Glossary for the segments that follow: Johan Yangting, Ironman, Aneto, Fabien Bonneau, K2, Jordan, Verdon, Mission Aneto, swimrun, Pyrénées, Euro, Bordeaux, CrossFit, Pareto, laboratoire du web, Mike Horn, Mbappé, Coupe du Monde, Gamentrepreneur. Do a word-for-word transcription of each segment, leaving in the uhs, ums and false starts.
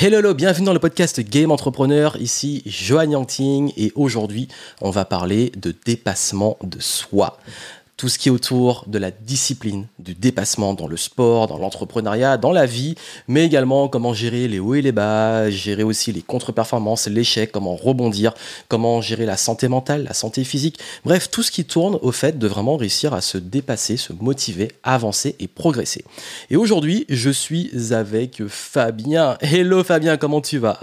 Hello, hello, bienvenue dans le podcast Gamentrepreneur, ici Johan Yangting et aujourd'hui on va parler de dépassement de soi. Tout ce qui est autour de la discipline, du dépassement dans le sport, dans l'entrepreneuriat, dans la vie, mais également comment gérer les hauts et les bas, gérer aussi les contre-performances, l'échec, comment rebondir, comment gérer la santé mentale, la santé physique. Bref, tout ce qui tourne au fait de vraiment réussir à se dépasser, se motiver, avancer et progresser. Et aujourd'hui, je suis avec Fabien. Hello Fabien, comment tu vas ?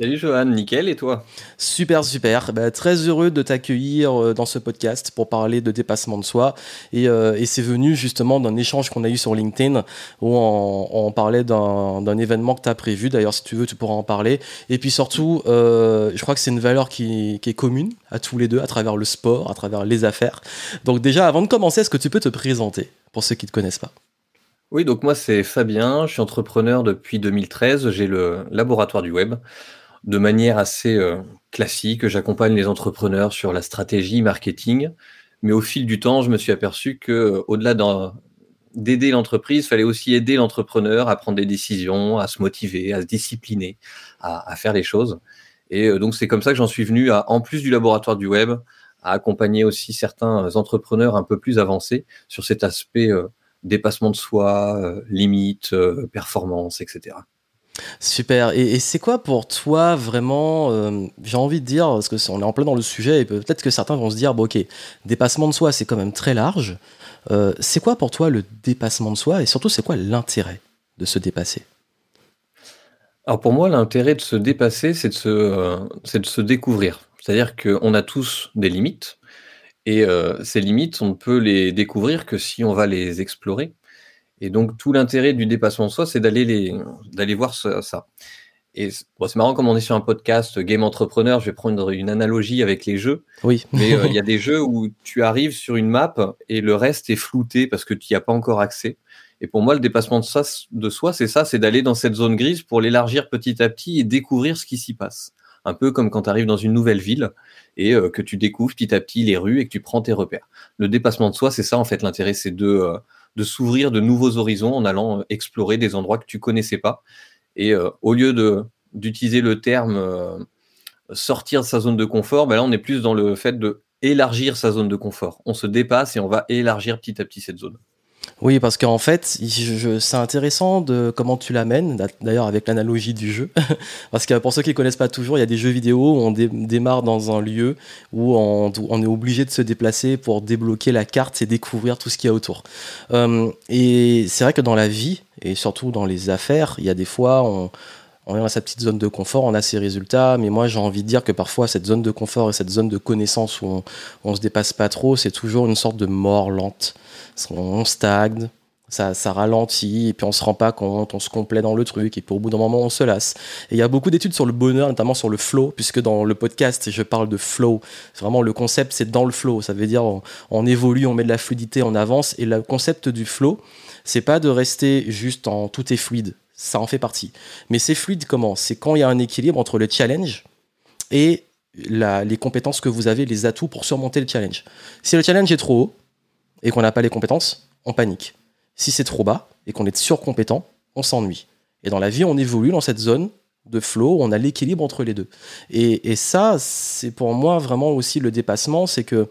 Salut Johan, nickel, et toi ? Super, super. Bah, très heureux de t'accueillir dans ce podcast pour parler de dépassement de soi. Et, euh, et c'est venu justement d'un échange qu'on a eu sur LinkedIn où on, on parlait d'un, d'un événement que tu as prévu. D'ailleurs, si tu veux, tu pourras en parler. Et puis surtout, euh, je crois que c'est une valeur qui, qui est commune à tous les deux, à travers le sport, à travers les affaires. Donc déjà, avant de commencer, est-ce que tu peux te présenter pour ceux qui ne te connaissent pas ? Oui, donc moi, c'est Fabien. Je suis entrepreneur depuis deux mille treize. J'ai le laboratoire du web. De manière assez euh, classique, j'accompagne les entrepreneurs sur la stratégie marketing, mais au fil du temps, je me suis aperçu que au-delà d'un, d'aider l'entreprise, il fallait aussi aider l'entrepreneur à prendre des décisions, à se motiver, à se discipliner, à, à faire les choses. Et euh, donc, c'est comme ça que j'en suis venu, à, en plus du laboratoire du web, à accompagner aussi certains entrepreneurs un peu plus avancés sur cet aspect euh, dépassement de soi, euh, limite, euh, performance, et cetera. Super. Et, et c'est quoi pour toi vraiment, euh, j'ai envie de dire, parce qu'on est en plein dans le sujet et peut-être que certains vont se dire, bon ok, dépassement de soi c'est quand même très large, euh, c'est quoi pour toi le dépassement de soi et surtout c'est quoi l'intérêt de se dépasser ? Alors pour moi l'intérêt de se dépasser c'est de se, euh, c'est de se découvrir, c'est-à-dire qu'on a tous des limites et euh, ces limites on ne peut les découvrir que si on va les explorer. Et donc, tout l'intérêt du dépassement de soi, c'est d'aller, les, d'aller voir ça. Et bon, c'est marrant, comme on est sur un podcast Game Entrepreneur, je vais prendre une analogie avec les jeux. Oui. Mais il euh, y a des jeux où tu arrives sur une map et le reste est flouté parce que tu n'y as pas encore accès. Et pour moi, le dépassement de, ça, de soi, c'est ça, c'est d'aller dans cette zone grise pour l'élargir petit à petit et découvrir ce qui s'y passe. Un peu comme quand tu arrives dans une nouvelle ville et euh, que tu découvres petit à petit les rues et que tu prends tes repères. Le dépassement de soi, c'est ça, en fait, l'intérêt, c'est de... Euh, de s'ouvrir de nouveaux horizons en allant explorer des endroits que tu connaissais pas. Et euh, au lieu de, d'utiliser le terme euh, sortir de sa zone de confort, ben là, on est plus dans le fait d'élargir sa zone de confort. On se dépasse et on va élargir petit à petit cette zone. Oui, parce qu'en fait, je, je, c'est intéressant de comment tu l'amènes, d'ailleurs avec l'analogie du jeu. Parce que pour ceux qui ne connaissent pas toujours, il y a des jeux vidéo où on dé, démarre dans un lieu où on, on est obligé de se déplacer pour débloquer la carte et découvrir tout ce qu'il y a autour. Euh, et c'est vrai que dans la vie, et surtout dans les affaires, il y a des fois... on On est dans sa petite zone de confort, on a ses résultats, mais moi j'ai envie de dire que parfois cette zone de confort et cette zone de connaissance où on, on se dépasse pas trop, c'est toujours une sorte de mort lente. On stagne, ça, ça ralentit, et puis on se rend pas compte, on se complaît dans le truc, et puis au bout d'un moment on se lasse. Et il y a beaucoup d'études sur le bonheur, notamment sur le flow, puisque dans le podcast je parle de flow. Vraiment le concept c'est dans le flow, ça veut dire on, on évolue, on met de la fluidité, on avance, et le concept du flow, c'est pas de rester juste en tout est fluide. Ça en fait partie. Mais c'est fluide comment ? C'est quand il y a un équilibre entre le challenge et la, les compétences que vous avez, les atouts pour surmonter le challenge. Si le challenge est trop haut et qu'on n'a pas les compétences, on panique. Si c'est trop bas et qu'on est surcompétent, on s'ennuie. Et dans la vie, on évolue dans cette zone de flow, on a l'équilibre entre les deux. Et, et ça, c'est pour moi vraiment aussi le dépassement, c'est que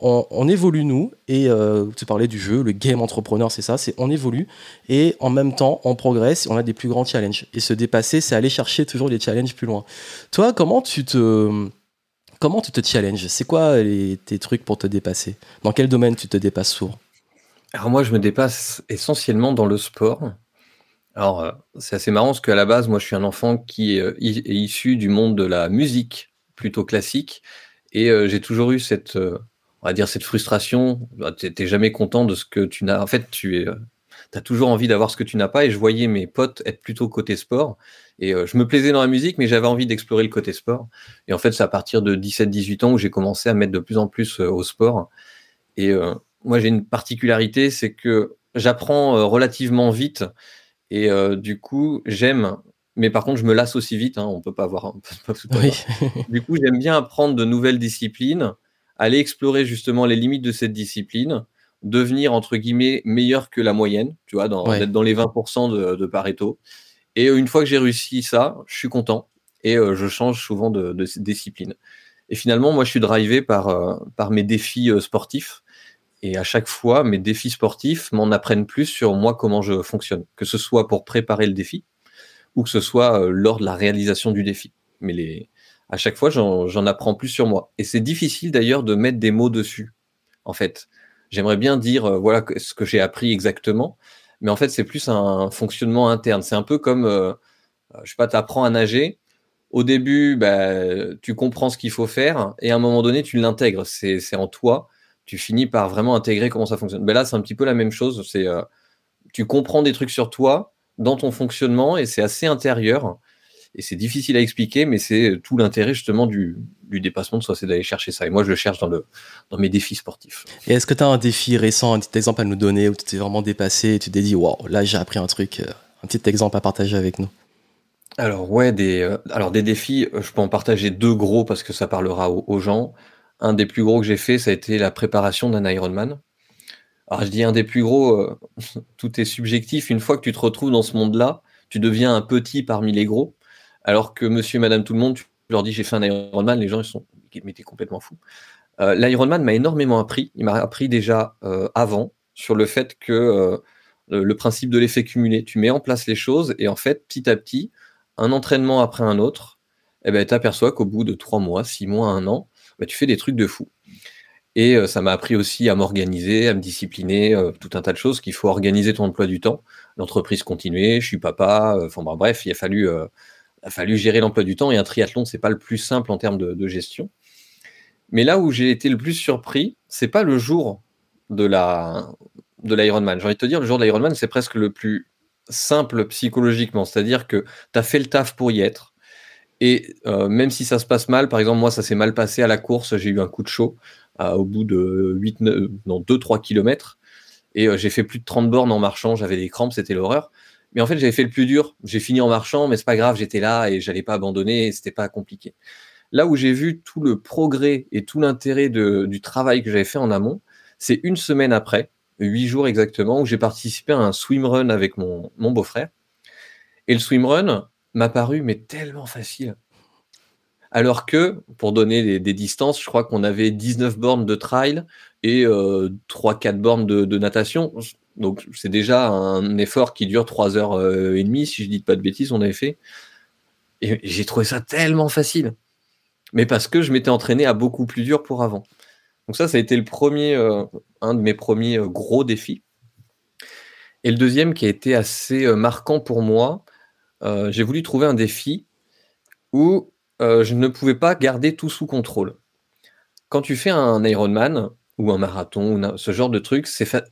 On, on évolue nous, et euh, tu parlais du jeu, le game entrepreneur, c'est ça, c'est on évolue, et en même temps, on progresse, on a des plus grands challenges. Et se dépasser, c'est aller chercher toujours des challenges plus loin. Toi, comment tu te, comment tu te challenges ? C'est quoi les, tes trucs pour te dépasser ? Dans quel domaine tu te dépasses souvent ? Alors moi, je me dépasse essentiellement dans le sport. Alors, euh, c'est assez marrant, parce qu'à la base, moi, je suis un enfant qui est, euh, est issu du monde de la musique, plutôt classique, et euh, j'ai toujours eu cette... Euh, on va dire cette frustration, tu n'es jamais content de ce que tu n'as. En fait, tu as toujours envie d'avoir ce que tu n'as pas. Et je voyais mes potes être plutôt côté sport. Et je me plaisais dans la musique, mais j'avais envie d'explorer le côté sport. Et en fait, c'est à partir de dix-sept dix-huit ans où j'ai commencé à mettre de plus en plus au sport. Et euh, moi, j'ai une particularité, c'est que j'apprends relativement vite. Et euh, du coup, j'aime... Mais par contre, je me lasse aussi vite. Hein, on ne peut pas avoir... Peut pas tout avoir. Oui. Du coup, j'aime bien apprendre de nouvelles disciplines, aller explorer justement les limites de cette discipline, devenir entre guillemets meilleur que la moyenne, tu vois, dans, ouais. d'être dans les vingt pour cent de, de Pareto, Et une fois que j'ai réussi ça, je suis content et euh, je change souvent de, de discipline. Et finalement, moi, je suis drivé par, euh, par mes défis euh, sportifs. Et à chaque fois, mes défis sportifs m'en apprennent plus sur moi, comment je fonctionne, que ce soit pour préparer le défi ou que ce soit euh, lors de la réalisation du défi. Mais les... à chaque fois, j'en, j'en apprends plus sur moi. Et c'est difficile d'ailleurs de mettre des mots dessus, en fait. J'aimerais bien dire euh, voilà ce que j'ai appris exactement, mais en fait, c'est plus un fonctionnement interne. C'est un peu comme, euh, je sais pas, tu apprends à nager. Au début, bah, tu comprends ce qu'il faut faire et à un moment donné, tu l'intègres. C'est, c'est en toi. Tu finis par vraiment intégrer comment ça fonctionne. Mais là, c'est un petit peu la même chose. C'est, euh, tu comprends des trucs sur toi, dans ton fonctionnement, et c'est assez intérieur. Et c'est difficile à expliquer, mais c'est tout l'intérêt justement du, du dépassement de soi, c'est d'aller chercher ça. Et moi, je le cherche dans, le, dans mes défis sportifs. Et est-ce que tu as un défi récent, un petit exemple à nous donner, où tu t'es vraiment dépassé et tu t'es dit, waouh, là, j'ai appris un truc, un petit exemple à partager avec nous? Alors, ouais, des, euh, alors, des défis, je peux en partager deux gros parce que ça parlera aux, aux gens. Un des plus gros que j'ai fait, ça a été la préparation d'un Ironman. Alors, je dis un des plus gros, euh, tout est subjectif. Une fois que tu te retrouves dans ce monde-là, tu deviens un petit parmi les gros. Alors que monsieur et madame tout le monde, tu leur dis j'ai fait un Ironman, les gens, ils sont, mais t'es complètement fou. Euh, L'Ironman m'a énormément appris. Il m'a appris déjà euh, avant sur le fait que euh, le, le principe de l'effet cumulé, tu mets en place les choses et en fait, petit à petit, un entraînement après un autre, eh ben, t'aperçois qu'au bout de trois mois, six mois, un an, bah, tu fais des trucs de fou. Et euh, ça m'a appris aussi à m'organiser, à me discipliner, euh, tout un tas de choses qu'il faut organiser ton emploi du temps. L'entreprise continuait, je suis papa, enfin euh, bah, bref, il a fallu, euh, a fallu gérer l'emploi du temps et un triathlon, c'est pas le plus simple en termes de, de gestion. Mais là où j'ai été le plus surpris, c'est pas le jour de, la, de l'Ironman. J'ai envie de te dire, le jour de l'Ironman, c'est presque le plus simple psychologiquement, c'est-à-dire que tu as fait le taf pour y être. Et euh, même si ça se passe mal, par exemple, moi, ça s'est mal passé à la course, j'ai eu un coup de chaud euh, au bout de huit, neuf, non, deux, trois kilomètres. Et euh, j'ai fait plus de trente bornes en marchant, j'avais des crampes, c'était l'horreur. Mais en fait, j'avais fait le plus dur, j'ai fini en marchant, mais c'est pas grave, j'étais là et j'allais pas abandonner, c'était pas compliqué. Là où j'ai vu tout le progrès et tout l'intérêt de, du travail que j'avais fait en amont, c'est une semaine après, huit jours exactement, où j'ai participé à un swimrun avec mon, mon beau-frère. Et le swimrun m'a paru mais tellement facile. Alors que, pour donner les, des distances, je crois qu'on avait dix-neuf bornes de trail et euh, trois à quatre bornes de, de natation. Donc, c'est déjà un effort qui dure trois heures trente, si je ne dis pas de bêtises, on avait fait. Et j'ai trouvé ça tellement facile. Mais parce que je m'étais entraîné à beaucoup plus dur pour avant. Donc ça, ça a été le premier, euh, un de mes premiers euh, gros défis. Et le deuxième qui a été assez euh, marquant pour moi, Euh, j'ai voulu trouver un défi où euh, je ne pouvais pas garder tout sous contrôle. Quand tu fais un Ironman ou un marathon, ou ce genre de truc, c'est, fa-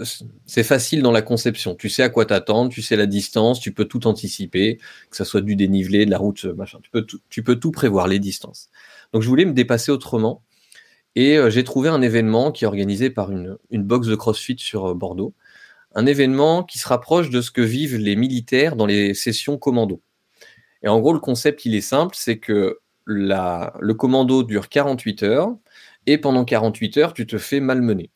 c'est facile dans la conception. Tu sais à quoi t'attendre, tu sais la distance, tu peux tout anticiper, que ça soit du dénivelé, de la route, machin. Tu peux tout, tu peux tout prévoir, les distances. Donc je voulais me dépasser autrement et euh, j'ai trouvé un événement qui est organisé par une, une box de CrossFit sur euh, Bordeaux. Un événement qui se rapproche de ce que vivent les militaires dans les sessions commando. Et en gros, le concept, il est simple, c'est que la, le commando dure quarante-huit heures, et pendant quarante-huit heures, tu te fais malmener.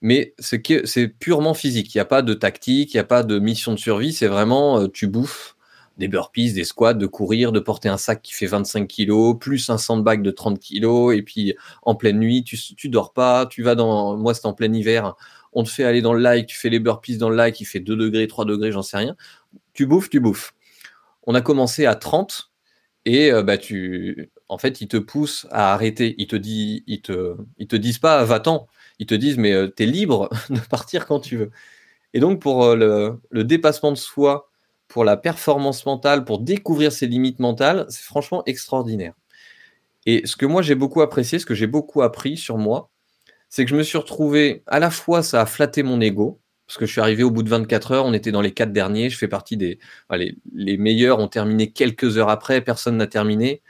Mais c'est, que, c'est purement physique, il n'y a pas de tactique, il n'y a pas de mission de survie, c'est vraiment, euh, tu bouffes des burpees, des squats, de courir, de porter un sac qui fait vingt-cinq kilos, plus un sandbag de trente kilos, et puis en pleine nuit, tu ne dors pas, tu vas dans... Moi, c'était en plein hiver... On te fait aller dans le lac, tu fais les burpees dans le lac, il fait deux degrés, trois degrés, j'en sais rien. Tu bouffes, tu bouffes. On a commencé à trente et euh, bah, tu... en fait, ils te poussent à arrêter. Ils te, dit, ils te... Ils te disent pas « va-t'en ». Ils te disent « mais euh, t'es libre de partir quand tu veux ». Et donc, pour euh, le, le dépassement de soi, pour la performance mentale, pour découvrir ses limites mentales, c'est franchement extraordinaire. Et ce que moi, j'ai beaucoup apprécié, ce que j'ai beaucoup appris sur moi, c'est que je me suis retrouvé, à la fois, ça a flatté mon ego, parce que je suis arrivé au bout de vingt-quatre heures, on était dans les quatre derniers, je fais partie des... Enfin, les, les meilleurs ont terminé quelques heures après, personne n'a terminé.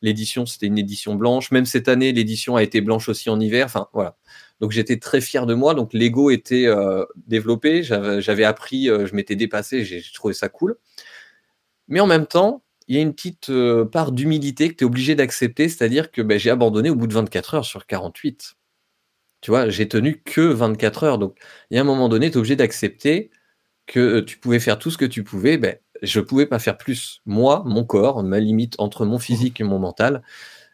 L'édition, c'était une édition blanche. Même cette année, l'édition a été blanche aussi en hiver. Enfin, voilà. Donc, j'étais très fier de moi. Donc, l'ego était euh, développé. J'avais, j'avais appris, euh, je m'étais dépassé, j'ai, j'ai trouvé ça cool. Mais en même temps, il y a une petite euh, part d'humilité que tu es obligé d'accepter, c'est-à-dire que ben, j'ai abandonné au bout de vingt-quatre heures sur quarante-huit. Tu vois, j'ai tenu que vingt-quatre heures. Donc, il y a un moment donné, tu es obligé d'accepter que tu pouvais faire tout ce que tu pouvais. Ben, je pouvais pas faire plus. Moi, mon corps, ma limite entre mon physique et mon mental,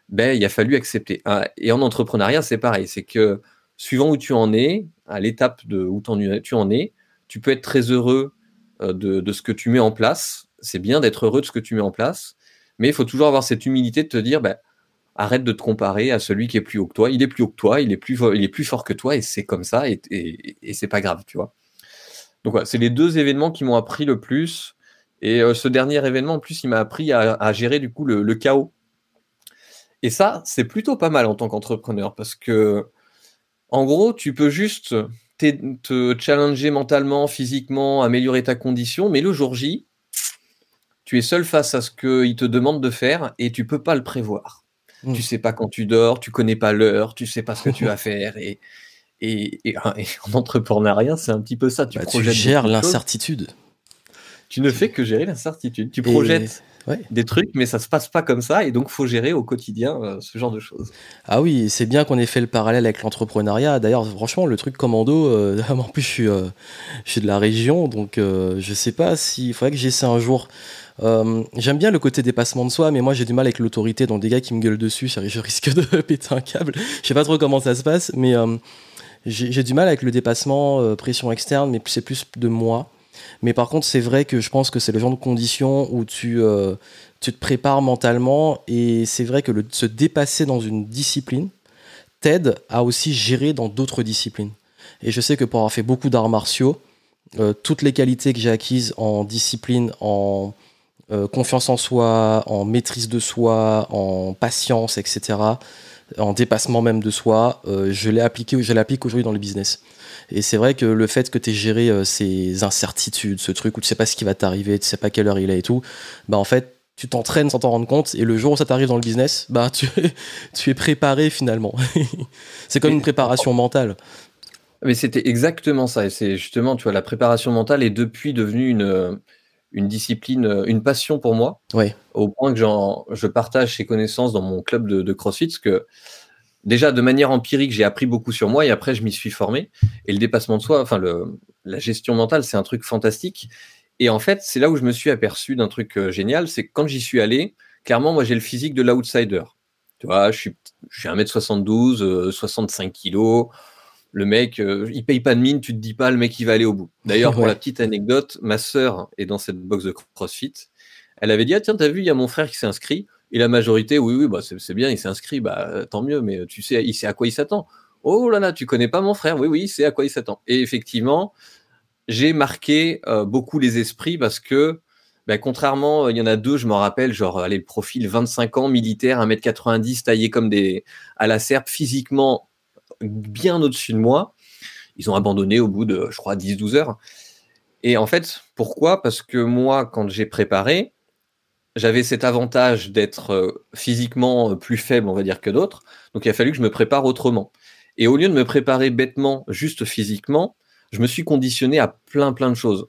ben, il a fallu accepter. Et en entrepreneuriat, c'est pareil. C'est que suivant où tu en es, à l'étape de où tu en es, tu peux être très heureux de, de ce que tu mets en place. C'est bien d'être heureux de ce que tu mets en place, mais il faut toujours avoir cette humilité de te dire, ben, arrête de te comparer à celui qui est plus haut que toi. Il est plus haut que toi, il est plus, il est plus fort que toi, et c'est comme ça, et, et, et c'est pas grave, tu vois. Donc, ouais, c'est les deux événements qui m'ont appris le plus. Et euh, ce dernier événement, en plus, il m'a appris à, à gérer du coup le, le chaos. Et ça, c'est plutôt pas mal en tant qu'entrepreneur, parce que, en gros, tu peux juste te, te challenger mentalement, physiquement, améliorer ta condition, mais le jour J, tu es seul face à ce qu'il te demande de faire et tu peux pas le prévoir. Mmh. Tu sais pas quand tu dors, tu connais pas l'heure, tu sais pas ce que tu vas faire. Et, et, et, et en entrepreneuriat, c'est un petit peu ça. Tu, bah, tu gères l'incertitude. Chose. Tu ne fais que gérer l'incertitude. Tu projettes et... ouais. des trucs, mais ça ne se passe pas comme ça. Et donc, il faut gérer au quotidien euh, ce genre de choses. Ah oui, c'est bien qu'on ait fait le parallèle avec l'entrepreneuriat. D'ailleurs, franchement, le truc commando, euh, en plus, je suis, euh, je suis de la région. Donc, euh, je ne sais pas s'il faudrait que j'essaie un jour. Euh, j'aime bien le côté dépassement de soi, mais moi, j'ai du mal avec l'autorité. Donc, des gars qui me gueulent dessus, je risque de péter un câble. Je ne sais pas trop comment ça se passe, mais euh, j'ai, j'ai du mal avec le dépassement, euh, pression externe, mais c'est plus de moi. Mais par contre, c'est vrai que je pense que c'est le genre de condition où tu, euh, tu te prépares mentalement, et c'est vrai que le, se dépasser dans une discipline t'aide à aussi gérer dans d'autres disciplines. Et je sais que pour avoir fait beaucoup d'arts martiaux, euh, toutes les qualités que j'ai acquises en discipline, en euh, confiance en soi, en maîtrise de soi, en patience, et cetera, en dépassement même de soi, euh, je l'ai appliqué, je l'applique aujourd'hui dans le business. Et c'est vrai que le fait que tu aies géré euh, ces incertitudes, ce truc où tu sais pas ce qui va t'arriver, tu sais pas quelle heure il est et tout, bah en fait, tu t'entraînes sans t'en rendre compte, et le jour où ça t'arrive dans le business, bah tu es, tu es préparé finalement. C'est comme une préparation mentale. Mais c'était exactement ça, et c'est justement, tu vois, la préparation mentale est depuis devenue une, une discipline, une passion pour moi, ouais. Au point que j'en, je partage ces connaissances dans mon club de, de CrossFit, parce que déjà, de manière empirique, j'ai appris beaucoup sur moi, et après, je m'y suis formé. Et le dépassement de soi, enfin, le, la gestion mentale, c'est un truc fantastique. Et en fait, c'est là où je me suis aperçu d'un truc euh, génial, c'est que quand j'y suis allé, clairement, moi, j'ai le physique de l'outsider. Tu vois, je suis, je suis un mètre soixante-douze, euh, soixante-cinq kilos. Le mec, euh, il paye pas de mine, tu te dis pas, le mec, il va aller au bout. D'ailleurs, ouais. Pour la petite anecdote, ma sœur est dans cette box de CrossFit. Elle avait dit, ah, tiens, t'as vu, il y a mon frère qui s'est inscrit. Et la majorité, oui, oui, bah, c'est, c'est bien, il s'est inscrit, bah, tant mieux, mais tu sais, il sait à quoi il s'attend. Oh là là, tu connais pas mon frère, oui, oui, il sait à quoi il s'attend. Et effectivement, j'ai marqué euh, beaucoup les esprits parce que, bah, contrairement, il y en a deux, je m'en rappelle, genre, allez, le profil vingt-cinq ans, militaire, un mètre quatre-vingt-dix, taillé comme des. À la serpe, physiquement bien au-dessus de moi. Ils ont abandonné au bout de, je crois, dix douze heures. Et en fait, pourquoi ? Parce que moi, quand j'ai préparé, j'avais cet avantage d'être physiquement plus faible, on va dire, que d'autres. Donc, il a fallu que je me prépare autrement. Et au lieu de me préparer bêtement, juste physiquement, je me suis conditionné à plein, plein de choses.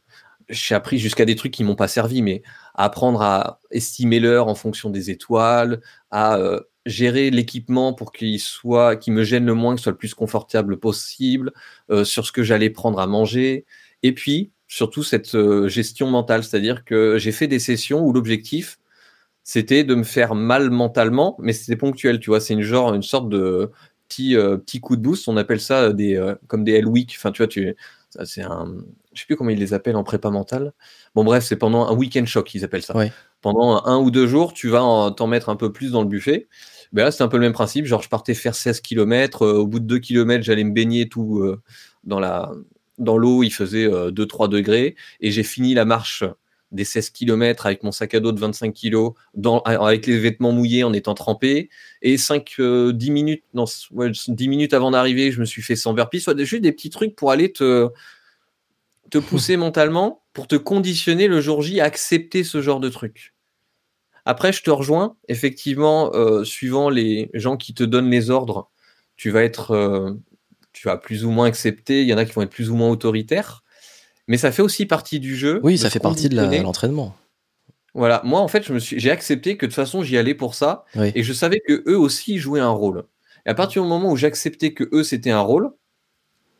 J'ai appris jusqu'à des trucs qui ne m'ont pas servi, mais à apprendre à estimer l'heure en fonction des étoiles, à euh, gérer l'équipement pour qu'il soit, qu'il me gêne le moins, qu'il soit le plus confortable possible, euh, sur ce que j'allais prendre à manger. Et puis, surtout cette euh, gestion mentale, c'est-à-dire que j'ai fait des sessions où l'objectif, c'était de me faire mal mentalement, mais c'était ponctuel, tu vois, c'est une, genre, une sorte de petit, euh, petit coup de boost, on appelle ça des, euh, comme des L-week, enfin tu vois, tu, ça, c'est un, je ne sais plus comment ils les appellent en prépa mentale, bon bref, c'est pendant un week-end choc, ils appellent ça, ouais. Pendant un ou deux jours, tu vas en, t'en mettre un peu plus dans le buffet, ben là c'est un peu le même principe, genre je partais faire seize kilomètres, euh, au bout de deux kilomètres, j'allais me baigner tout euh, dans la... Dans l'eau, il faisait euh, deux à trois degrés et j'ai fini la marche des seize kilomètres avec mon sac à dos de vingt-cinq kilos, dans, avec les vêtements mouillés en étant trempé. Et cinq, euh, dix, minutes, non, ouais, dix minutes avant d'arriver, je me suis fait cent burpees. Soit juste des petits trucs pour aller te, te pousser mentalement, pour te conditionner le jour J à accepter ce genre de truc. Après, je te rejoins. Effectivement, euh, suivant les gens qui te donnent les ordres, tu vas être... Euh, tu vas plus ou moins accepter, il y en a qui vont être plus ou moins autoritaires, mais ça fait aussi partie du jeu. Oui, ça fait partie de la, l'entraînement. Voilà, moi en fait, je me suis, j'ai accepté que de toute façon, j'y allais pour ça, oui. Et je savais que eux aussi jouaient un rôle. Et à partir du moment où j'acceptais que eux, c'était un rôle,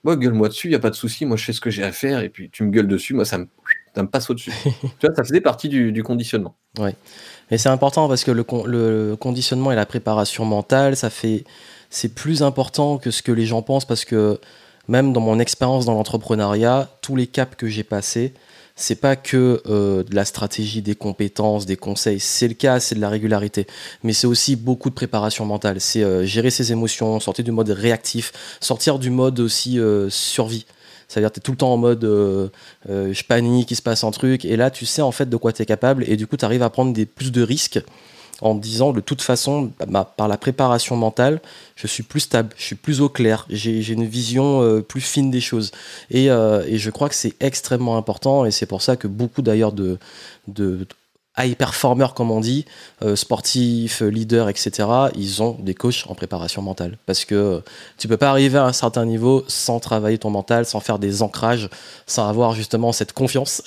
moi, gueule-moi dessus, il n'y a pas de souci, moi, je fais ce que j'ai à faire, et puis tu me gueules dessus, moi, ça me... d'un passe au-dessus. Tu vois, ça faisait partie du, du conditionnement. Oui, et c'est important parce que le, con, le conditionnement et la préparation mentale, ça fait, c'est plus important que ce que les gens pensent, parce que même dans mon expérience dans l'entrepreneuriat, tous les caps que j'ai passés, c'est pas que euh, de la stratégie, des compétences, des conseils. C'est le cas, c'est de la régularité. Mais c'est aussi beaucoup de préparation mentale. C'est euh, gérer ses émotions, sortir du mode réactif, sortir du mode aussi euh, survie. C'est-à-dire que tu es tout le temps en mode euh, euh, je panique, il se passe un truc. Et là, tu sais en fait de quoi tu es capable. Et du coup, tu arrives à prendre des, plus de risques en disant de toute façon, bah, par la préparation mentale, je suis plus stable, je suis plus au clair, j'ai, j'ai une vision euh, plus fine des choses. Et, euh, et je crois que c'est extrêmement important. Et c'est pour ça que beaucoup d'ailleurs de, de, de high performers, comme on dit, euh, sportifs, leaders, et cetera, ils ont des coachs en préparation mentale. Parce que euh, tu peux pas arriver à un certain niveau sans travailler ton mental, sans faire des ancrages, sans avoir justement cette confiance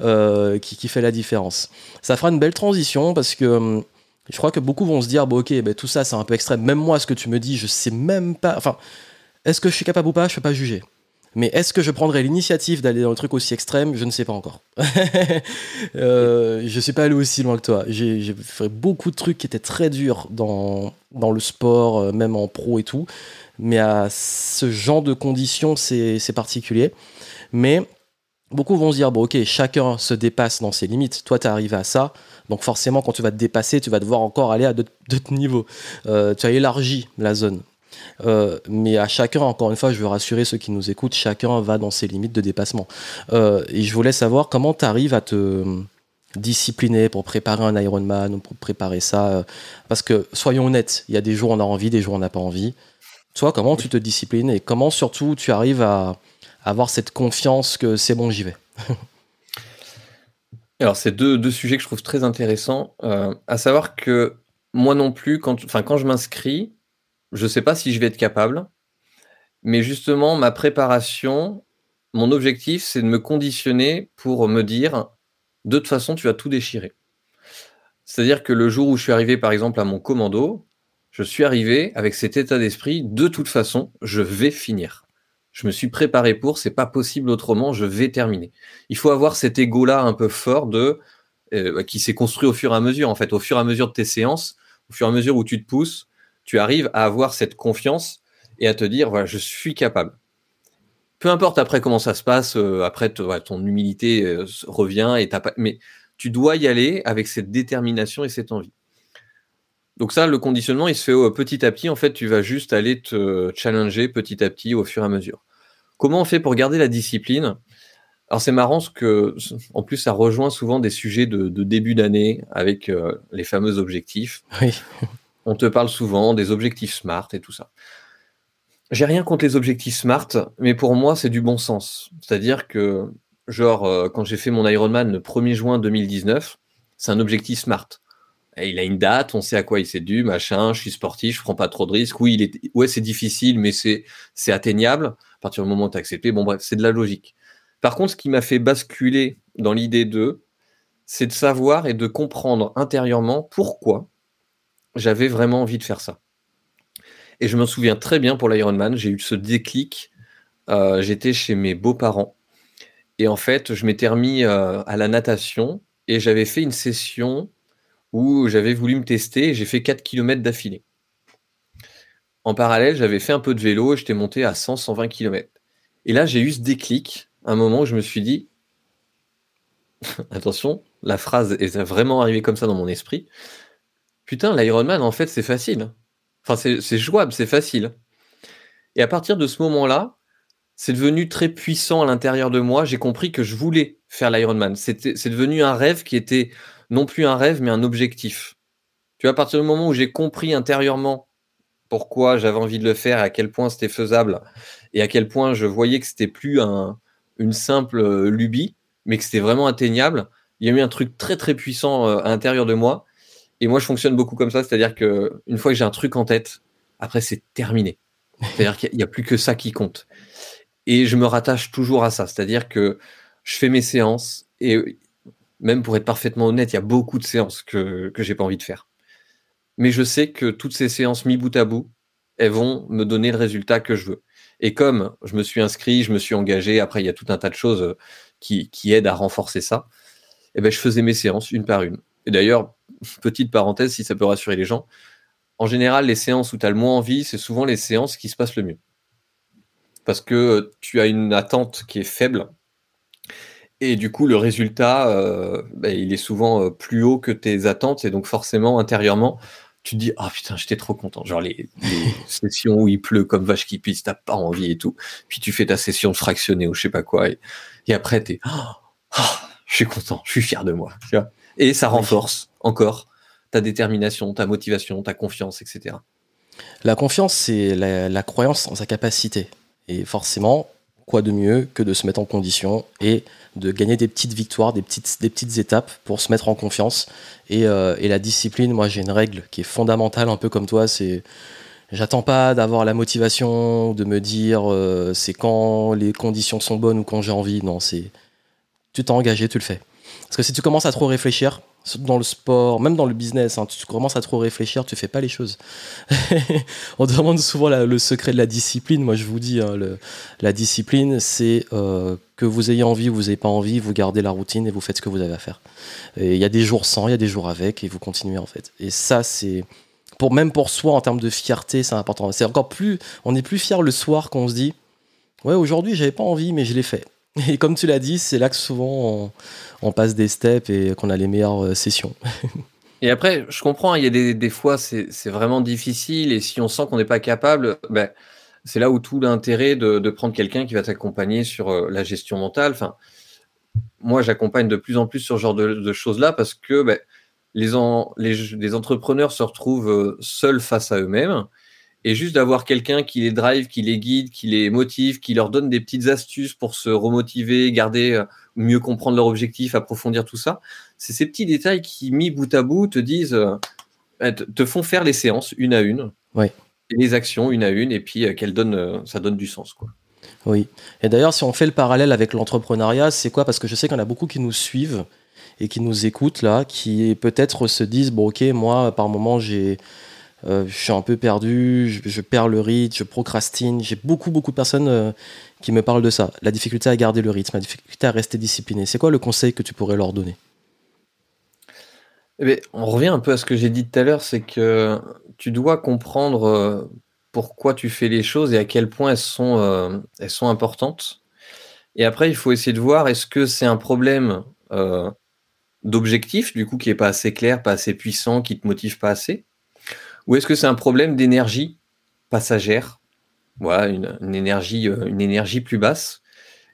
euh, qui, qui fait la différence. Ça fera une belle transition parce que hum, je crois que beaucoup vont se dire, bon, ok, ben, tout ça, c'est un peu extrême. Même moi, ce que tu me dis, je sais même pas... Enfin, est-ce que je suis capable ou pas ? Je peux pas juger. Mais est-ce que je prendrais l'initiative d'aller dans un truc aussi extrême ? Je ne sais pas encore. euh, je ne suis pas allé aussi loin que toi. J'ai, j'ai fait beaucoup de trucs qui étaient très durs dans, dans le sport, même en pro et tout. Mais à ce genre de conditions, c'est, c'est particulier. Mais beaucoup vont se dire, bon, ok, chacun se dépasse dans ses limites. Toi, tu es arrivé à ça. Donc forcément, quand tu vas te dépasser, tu vas devoir encore aller à d'autres, d'autres niveaux. Euh, tu as élargi la zone. Euh, mais à chacun, encore une fois, je veux rassurer ceux qui nous écoutent, chacun va dans ses limites de dépassement. Euh, et je voulais savoir comment tu arrives à te discipliner pour préparer un Ironman ou pour préparer ça. Parce que, soyons honnêtes, il y a des jours on a envie, des jours on n'a pas envie. Toi, comment tu te disciplines et comment surtout tu arrives à, à avoir cette confiance que c'est bon, j'y vais? Alors, c'est deux, deux sujets que je trouve très intéressants. Euh, à savoir que moi non plus, quand, enfin, quand je m'inscris, je ne sais pas si je vais être capable, mais justement, ma préparation, mon objectif, c'est de me conditionner pour me dire, de toute façon, tu vas tout déchirer. C'est-à-dire que le jour où je suis arrivé, par exemple, à mon commando, je suis arrivé avec cet état d'esprit, de toute façon, je vais finir. Je me suis préparé pour, c'est pas possible autrement, je vais terminer. Il faut avoir cet ego-là un peu fort de, euh, qui s'est construit au fur et à mesure, en fait, au fur et à mesure de tes séances, au fur et à mesure où tu te pousses, tu arrives à avoir cette confiance et à te dire, voilà, je suis capable. Peu importe après comment ça se passe, euh, après te, ouais, ton humilité euh, revient, et t'as pas... mais tu dois y aller avec cette détermination et cette envie. Donc ça, le conditionnement, il se fait euh, petit à petit. En fait, tu vas juste aller te challenger petit à petit au fur et à mesure. Comment on fait pour garder la discipline ? Alors c'est marrant, ce que, en plus, ça rejoint souvent des sujets de, de début d'année avec euh, les fameux objectifs. Oui. On te parle souvent des objectifs SMART et tout ça. J'ai rien contre les objectifs SMART, mais pour moi, c'est du bon sens. C'est-à-dire que, genre, euh, quand j'ai fait mon Ironman le premier juin deux mille dix-neuf, c'est un objectif SMART. Et il a une date, on sait à quoi il s'est dû, machin, je suis sportif, je prends pas trop de risques. Oui, il est... ouais, c'est difficile, mais c'est, c'est atteignable. À partir du moment où tu as accepté, bon bref, c'est de la logique. Par contre, ce qui m'a fait basculer dans l'idée de, c'est de savoir et de comprendre intérieurement pourquoi j'avais vraiment envie de faire ça. Et je me souviens très bien pour l'Ironman, j'ai eu ce déclic. Euh, j'étais chez mes beaux-parents. Et en fait, je m'étais remis euh, à la natation et j'avais fait une session où j'avais voulu me tester et j'ai fait quatre kilomètres d'affilée. En parallèle, j'avais fait un peu de vélo et j'étais monté à cent, cent vingt kilomètres. Et là, j'ai eu ce déclic, un moment où je me suis dit attention, la phrase est vraiment arrivée comme ça dans mon esprit. Putain, l'Ironman, en fait, c'est facile. Enfin, c'est, c'est jouable, c'est facile. Et à partir de ce moment-là, c'est devenu très puissant à l'intérieur de moi. J'ai compris que je voulais faire l'Ironman. C'était, c'est devenu un rêve qui était non plus un rêve, mais un objectif. Tu vois, à partir du moment où j'ai compris intérieurement pourquoi j'avais envie de le faire, et à quel point c'était faisable, et à quel point je voyais que c'était plus un, une simple lubie, mais que c'était vraiment atteignable, il y a eu un truc très, très puissant à l'intérieur de moi. Et moi, je fonctionne beaucoup comme ça, c'est-à-dire qu'une fois que j'ai un truc en tête, après, c'est terminé. C'est-à-dire qu'il n'y a plus que ça qui compte. Et je me rattache toujours à ça, c'est-à-dire que je fais mes séances et même pour être parfaitement honnête, il y a beaucoup de séances que que j'ai pas envie de faire. Mais je sais que toutes ces séances mis bout à bout, elles vont me donner le résultat que je veux. Et comme je me suis inscrit, je me suis engagé, après, il y a tout un tas de choses qui, qui aident à renforcer ça, et ben, je faisais mes séances une par une. Et d'ailleurs, petite parenthèse, si ça peut rassurer les gens, en général, les séances où tu as le moins envie, c'est souvent les séances qui se passent le mieux. Parce que tu as une attente qui est faible, et du coup, le résultat, euh, ben, il est souvent plus haut que tes attentes, et donc forcément, intérieurement, tu te dis « Ah oh, putain, j'étais trop content ». Genre les, les sessions où il pleut comme vache qui pisse, t'as pas envie et tout. Puis tu fais ta session fractionnée ou je sais pas quoi. Et, et après, t'es oh, « oh, je suis content, je suis fier de moi ». Et ça renforce encore ta détermination, ta motivation, ta confiance, et cetera. La confiance, c'est la, la croyance en sa capacité. Et forcément, quoi de mieux que de se mettre en condition et de gagner des petites victoires, des petites, des petites étapes pour se mettre en confiance. Et, euh, et la discipline, moi, j'ai une règle qui est fondamentale, un peu comme toi, c'est j'attends pas d'avoir la motivation, de me dire euh, c'est quand les conditions sont bonnes ou quand j'ai envie. Non, c'est tu t'es engagé, tu le fais. Parce que si tu commences à trop réfléchir, dans le sport, même dans le business, hein, tu commences à trop réfléchir, tu fais pas les choses. On demande souvent la, le secret de la discipline. Moi, je vous dis, hein, le, la discipline, c'est euh, que vous ayez envie ou vous n'ayez pas envie, vous gardez la routine et vous faites ce que vous avez à faire. Il y a des jours sans, il y a des jours avec, et vous continuez en fait. Et ça, c'est pour même pour soi en termes de fierté, c'est important. C'est encore plus, on est plus fier le soir quand on se dit, ouais, aujourd'hui, j'avais pas envie, mais je l'ai fait. Et comme tu l'as dit, c'est là que souvent on, on passe des steps et qu'on a les meilleures sessions. Et après, je comprends, il y a des, des fois, c'est, c'est vraiment difficile. Et si on sent qu'on n'est pas capable, ben, c'est là où tout l'intérêt de, de prendre quelqu'un qui va t'accompagner sur la gestion mentale. Enfin, moi, j'accompagne de plus en plus sur ce genre de, de choses-là parce que ben, les, en, les, les entrepreneurs se retrouvent seuls face à eux-mêmes. Et juste d'avoir quelqu'un qui les drive, qui les guide, qui les motive, qui leur donne des petites astuces pour se remotiver, garder, mieux comprendre leur objectif, approfondir tout ça. C'est ces petits détails qui, mis bout à bout, te disent, te font faire les séances une à une, oui. Et les actions une à une, et puis qu'elles donnent, ça donne du sens, quoi. Oui. Et d'ailleurs, si on fait le parallèle avec l'entrepreneuriat, c'est quoi ? Parce que je sais qu'il y en a beaucoup qui nous suivent et qui nous écoutent là, qui peut-être se disent, bon, ok, moi, par moment, j'ai Euh, je suis un peu perdu, je, je perds le rythme, je procrastine. J'ai beaucoup, beaucoup de personnes euh, qui me parlent de ça. La difficulté à garder le rythme, la difficulté à rester discipliné. C'est quoi le conseil que tu pourrais leur donner ? Eh bien, on revient un peu à ce que j'ai dit tout à l'heure, c'est que tu dois comprendre euh, pourquoi tu fais les choses et à quel point elles sont, euh, elles sont importantes. Et après, il faut essayer de voir est-ce que c'est un problème euh, d'objectif, du coup, qui n'est pas assez clair, pas assez puissant, qui ne te motive pas assez ? Ou est-ce que c'est un problème d'énergie passagère, voilà, une, une, énergie, une énergie plus basse.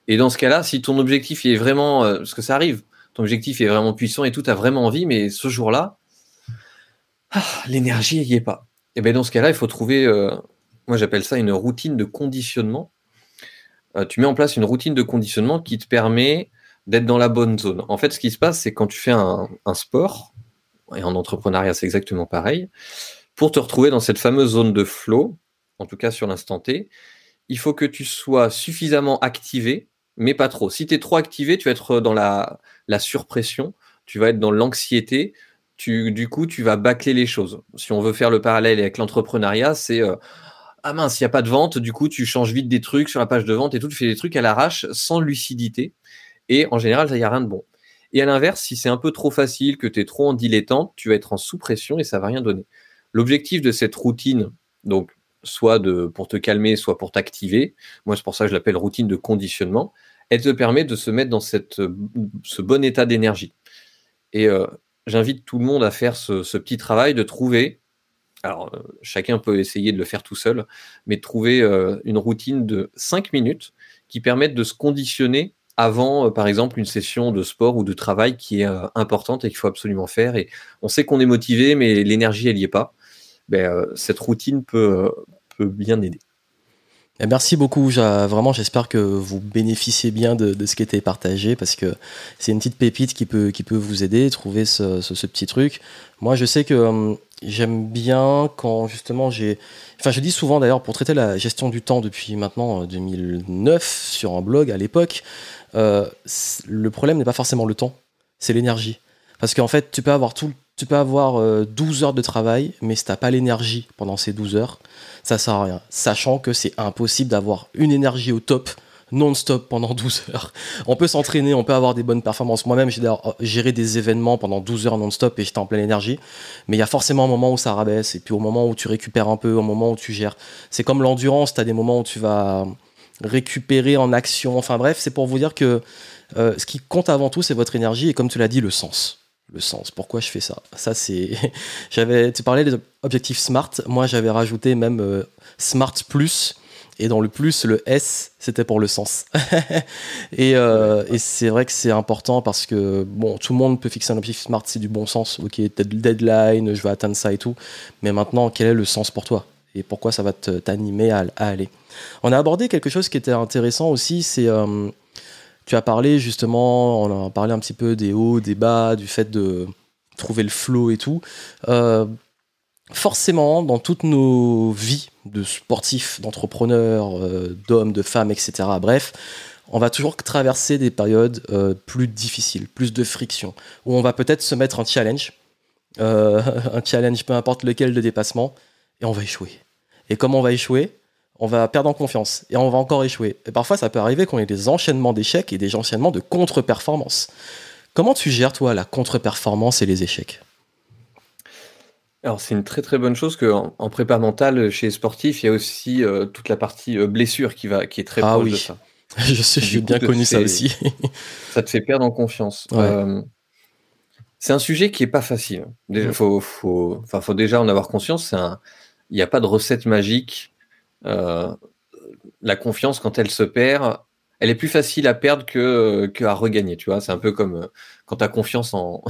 Et dans ce cas-là, si ton objectif est vraiment, euh, parce que ça arrive, ton objectif est vraiment puissant et tout, tu as vraiment envie, mais ce jour-là, ah, l'énergie n'y est pas. Et bien dans ce cas-là, il faut trouver, euh, moi j'appelle ça une routine de conditionnement. Euh, tu mets en place une routine de conditionnement qui te permet d'être dans la bonne zone. En fait, ce qui se passe, c'est quand tu fais un, un sport, et en entrepreneuriat, c'est exactement pareil, pour te retrouver dans cette fameuse zone de flow, en tout cas sur l'instant T, il faut que tu sois suffisamment activé, mais pas trop. Si tu es trop activé, tu vas être dans la, la surpression, tu vas être dans l'anxiété, tu, du coup, tu vas bâcler les choses. Si on veut faire le parallèle avec l'entrepreneuriat, c'est euh, ah mince, il n'y a pas de vente, du coup, tu changes vite des trucs sur la page de vente et tout, tu fais des trucs à l'arrache, sans lucidité, et en général, ça n'y a rien de bon. Et à l'inverse, si c'est un peu trop facile, que tu es trop en dilettante, tu vas être en sous-pression et ça ne va rien donner. L'objectif de cette routine, donc soit de, pour te calmer, soit pour t'activer, moi c'est pour ça que je l'appelle routine de conditionnement, elle te permet de se mettre dans cette, ce bon état d'énergie. Et euh, j'invite tout le monde à faire ce, ce petit travail de trouver, alors euh, chacun peut essayer de le faire tout seul, mais trouver euh, une routine de cinq minutes qui permette de se conditionner avant, euh, par exemple, une session de sport ou de travail qui est euh, importante et qu'il faut absolument faire. Et on sait qu'on est motivé, mais l'énergie, elle n'y est pas. Ben, euh, cette routine peut, euh, peut bien aider. Merci beaucoup. J'a, vraiment, j'espère que vous bénéficiez bien de, de ce qui était partagé parce que c'est une petite pépite qui peut, qui peut vous aider, trouver ce, ce, ce petit truc. Moi, je sais que hum, j'aime bien quand justement j'ai... Enfin, je dis souvent d'ailleurs, pour traiter la gestion du temps depuis maintenant deux mille neuf sur un blog à l'époque, euh, le problème n'est pas forcément le temps, c'est l'énergie. Parce qu'en fait, tu peux avoir tout le Tu peux avoir douze heures de travail, mais si tu n'as pas l'énergie pendant ces douze heures, ça ne sert à rien. Sachant que c'est impossible d'avoir une énergie au top non-stop pendant douze heures. On peut s'entraîner, on peut avoir des bonnes performances. Moi-même, j'ai géré des événements pendant douze heures non-stop et j'étais en pleine énergie. Mais il y a forcément un moment où ça rabaisse et puis au moment où tu récupères un peu, au moment où tu gères. C'est comme l'endurance, tu as des moments où tu vas récupérer en action. Enfin bref, c'est pour vous dire que euh, ce qui compte avant tout, c'est votre énergie et comme tu l'as dit, le sens. Le sens, pourquoi je fais ça? Ça, c'est. J'avais... Tu parlais des objectifs SMART. Moi, j'avais rajouté même euh, SMART plus. Et dans le plus, le S, c'était pour le sens. et, euh, et c'est vrai que c'est important parce que, bon, tout le monde peut fixer un objectif SMART, c'est du bon sens. Ok, deadline, je vais atteindre ça et tout. Mais maintenant, quel est le sens pour toi? Et pourquoi ça va te, t'animer à, à aller? On a abordé quelque chose qui était intéressant aussi, c'est. Euh, Tu as parlé justement, on a parlé un petit peu des hauts, des bas, du fait de trouver le flow et tout. Euh, forcément, dans toutes nos vies de sportifs, d'entrepreneurs, euh, d'hommes, de femmes, et cetera, bref, on va toujours traverser des périodes euh, plus difficiles, plus de friction, où on va peut-être se mettre un challenge, euh, un challenge peu importe lequel de dépassement, et on va échouer. Et comme on va échouer, on va perdre en confiance et on va encore échouer. Et parfois, ça peut arriver qu'on ait des enchaînements d'échecs et des enchaînements de contre-performance. Comment tu gères, toi, la contre-performance et les échecs? Alors, c'est une très, très bonne chose qu'en en prépa mentale, chez les sportifs, il y a aussi euh, toute la partie euh, blessure qui, va, qui est très ah proche oui. de ça. je sais, je suis bien connu ça aussi. Ça te fait perdre en confiance. Ouais. Euh, c'est un sujet qui n'est pas facile. Il faut, faut, faut déjà en avoir conscience. Il n'y a pas de recette magique. Euh, la confiance, quand elle se perd, elle est plus facile à perdre que, que à regagner, tu vois. C'est un peu comme quand tu as confiance en,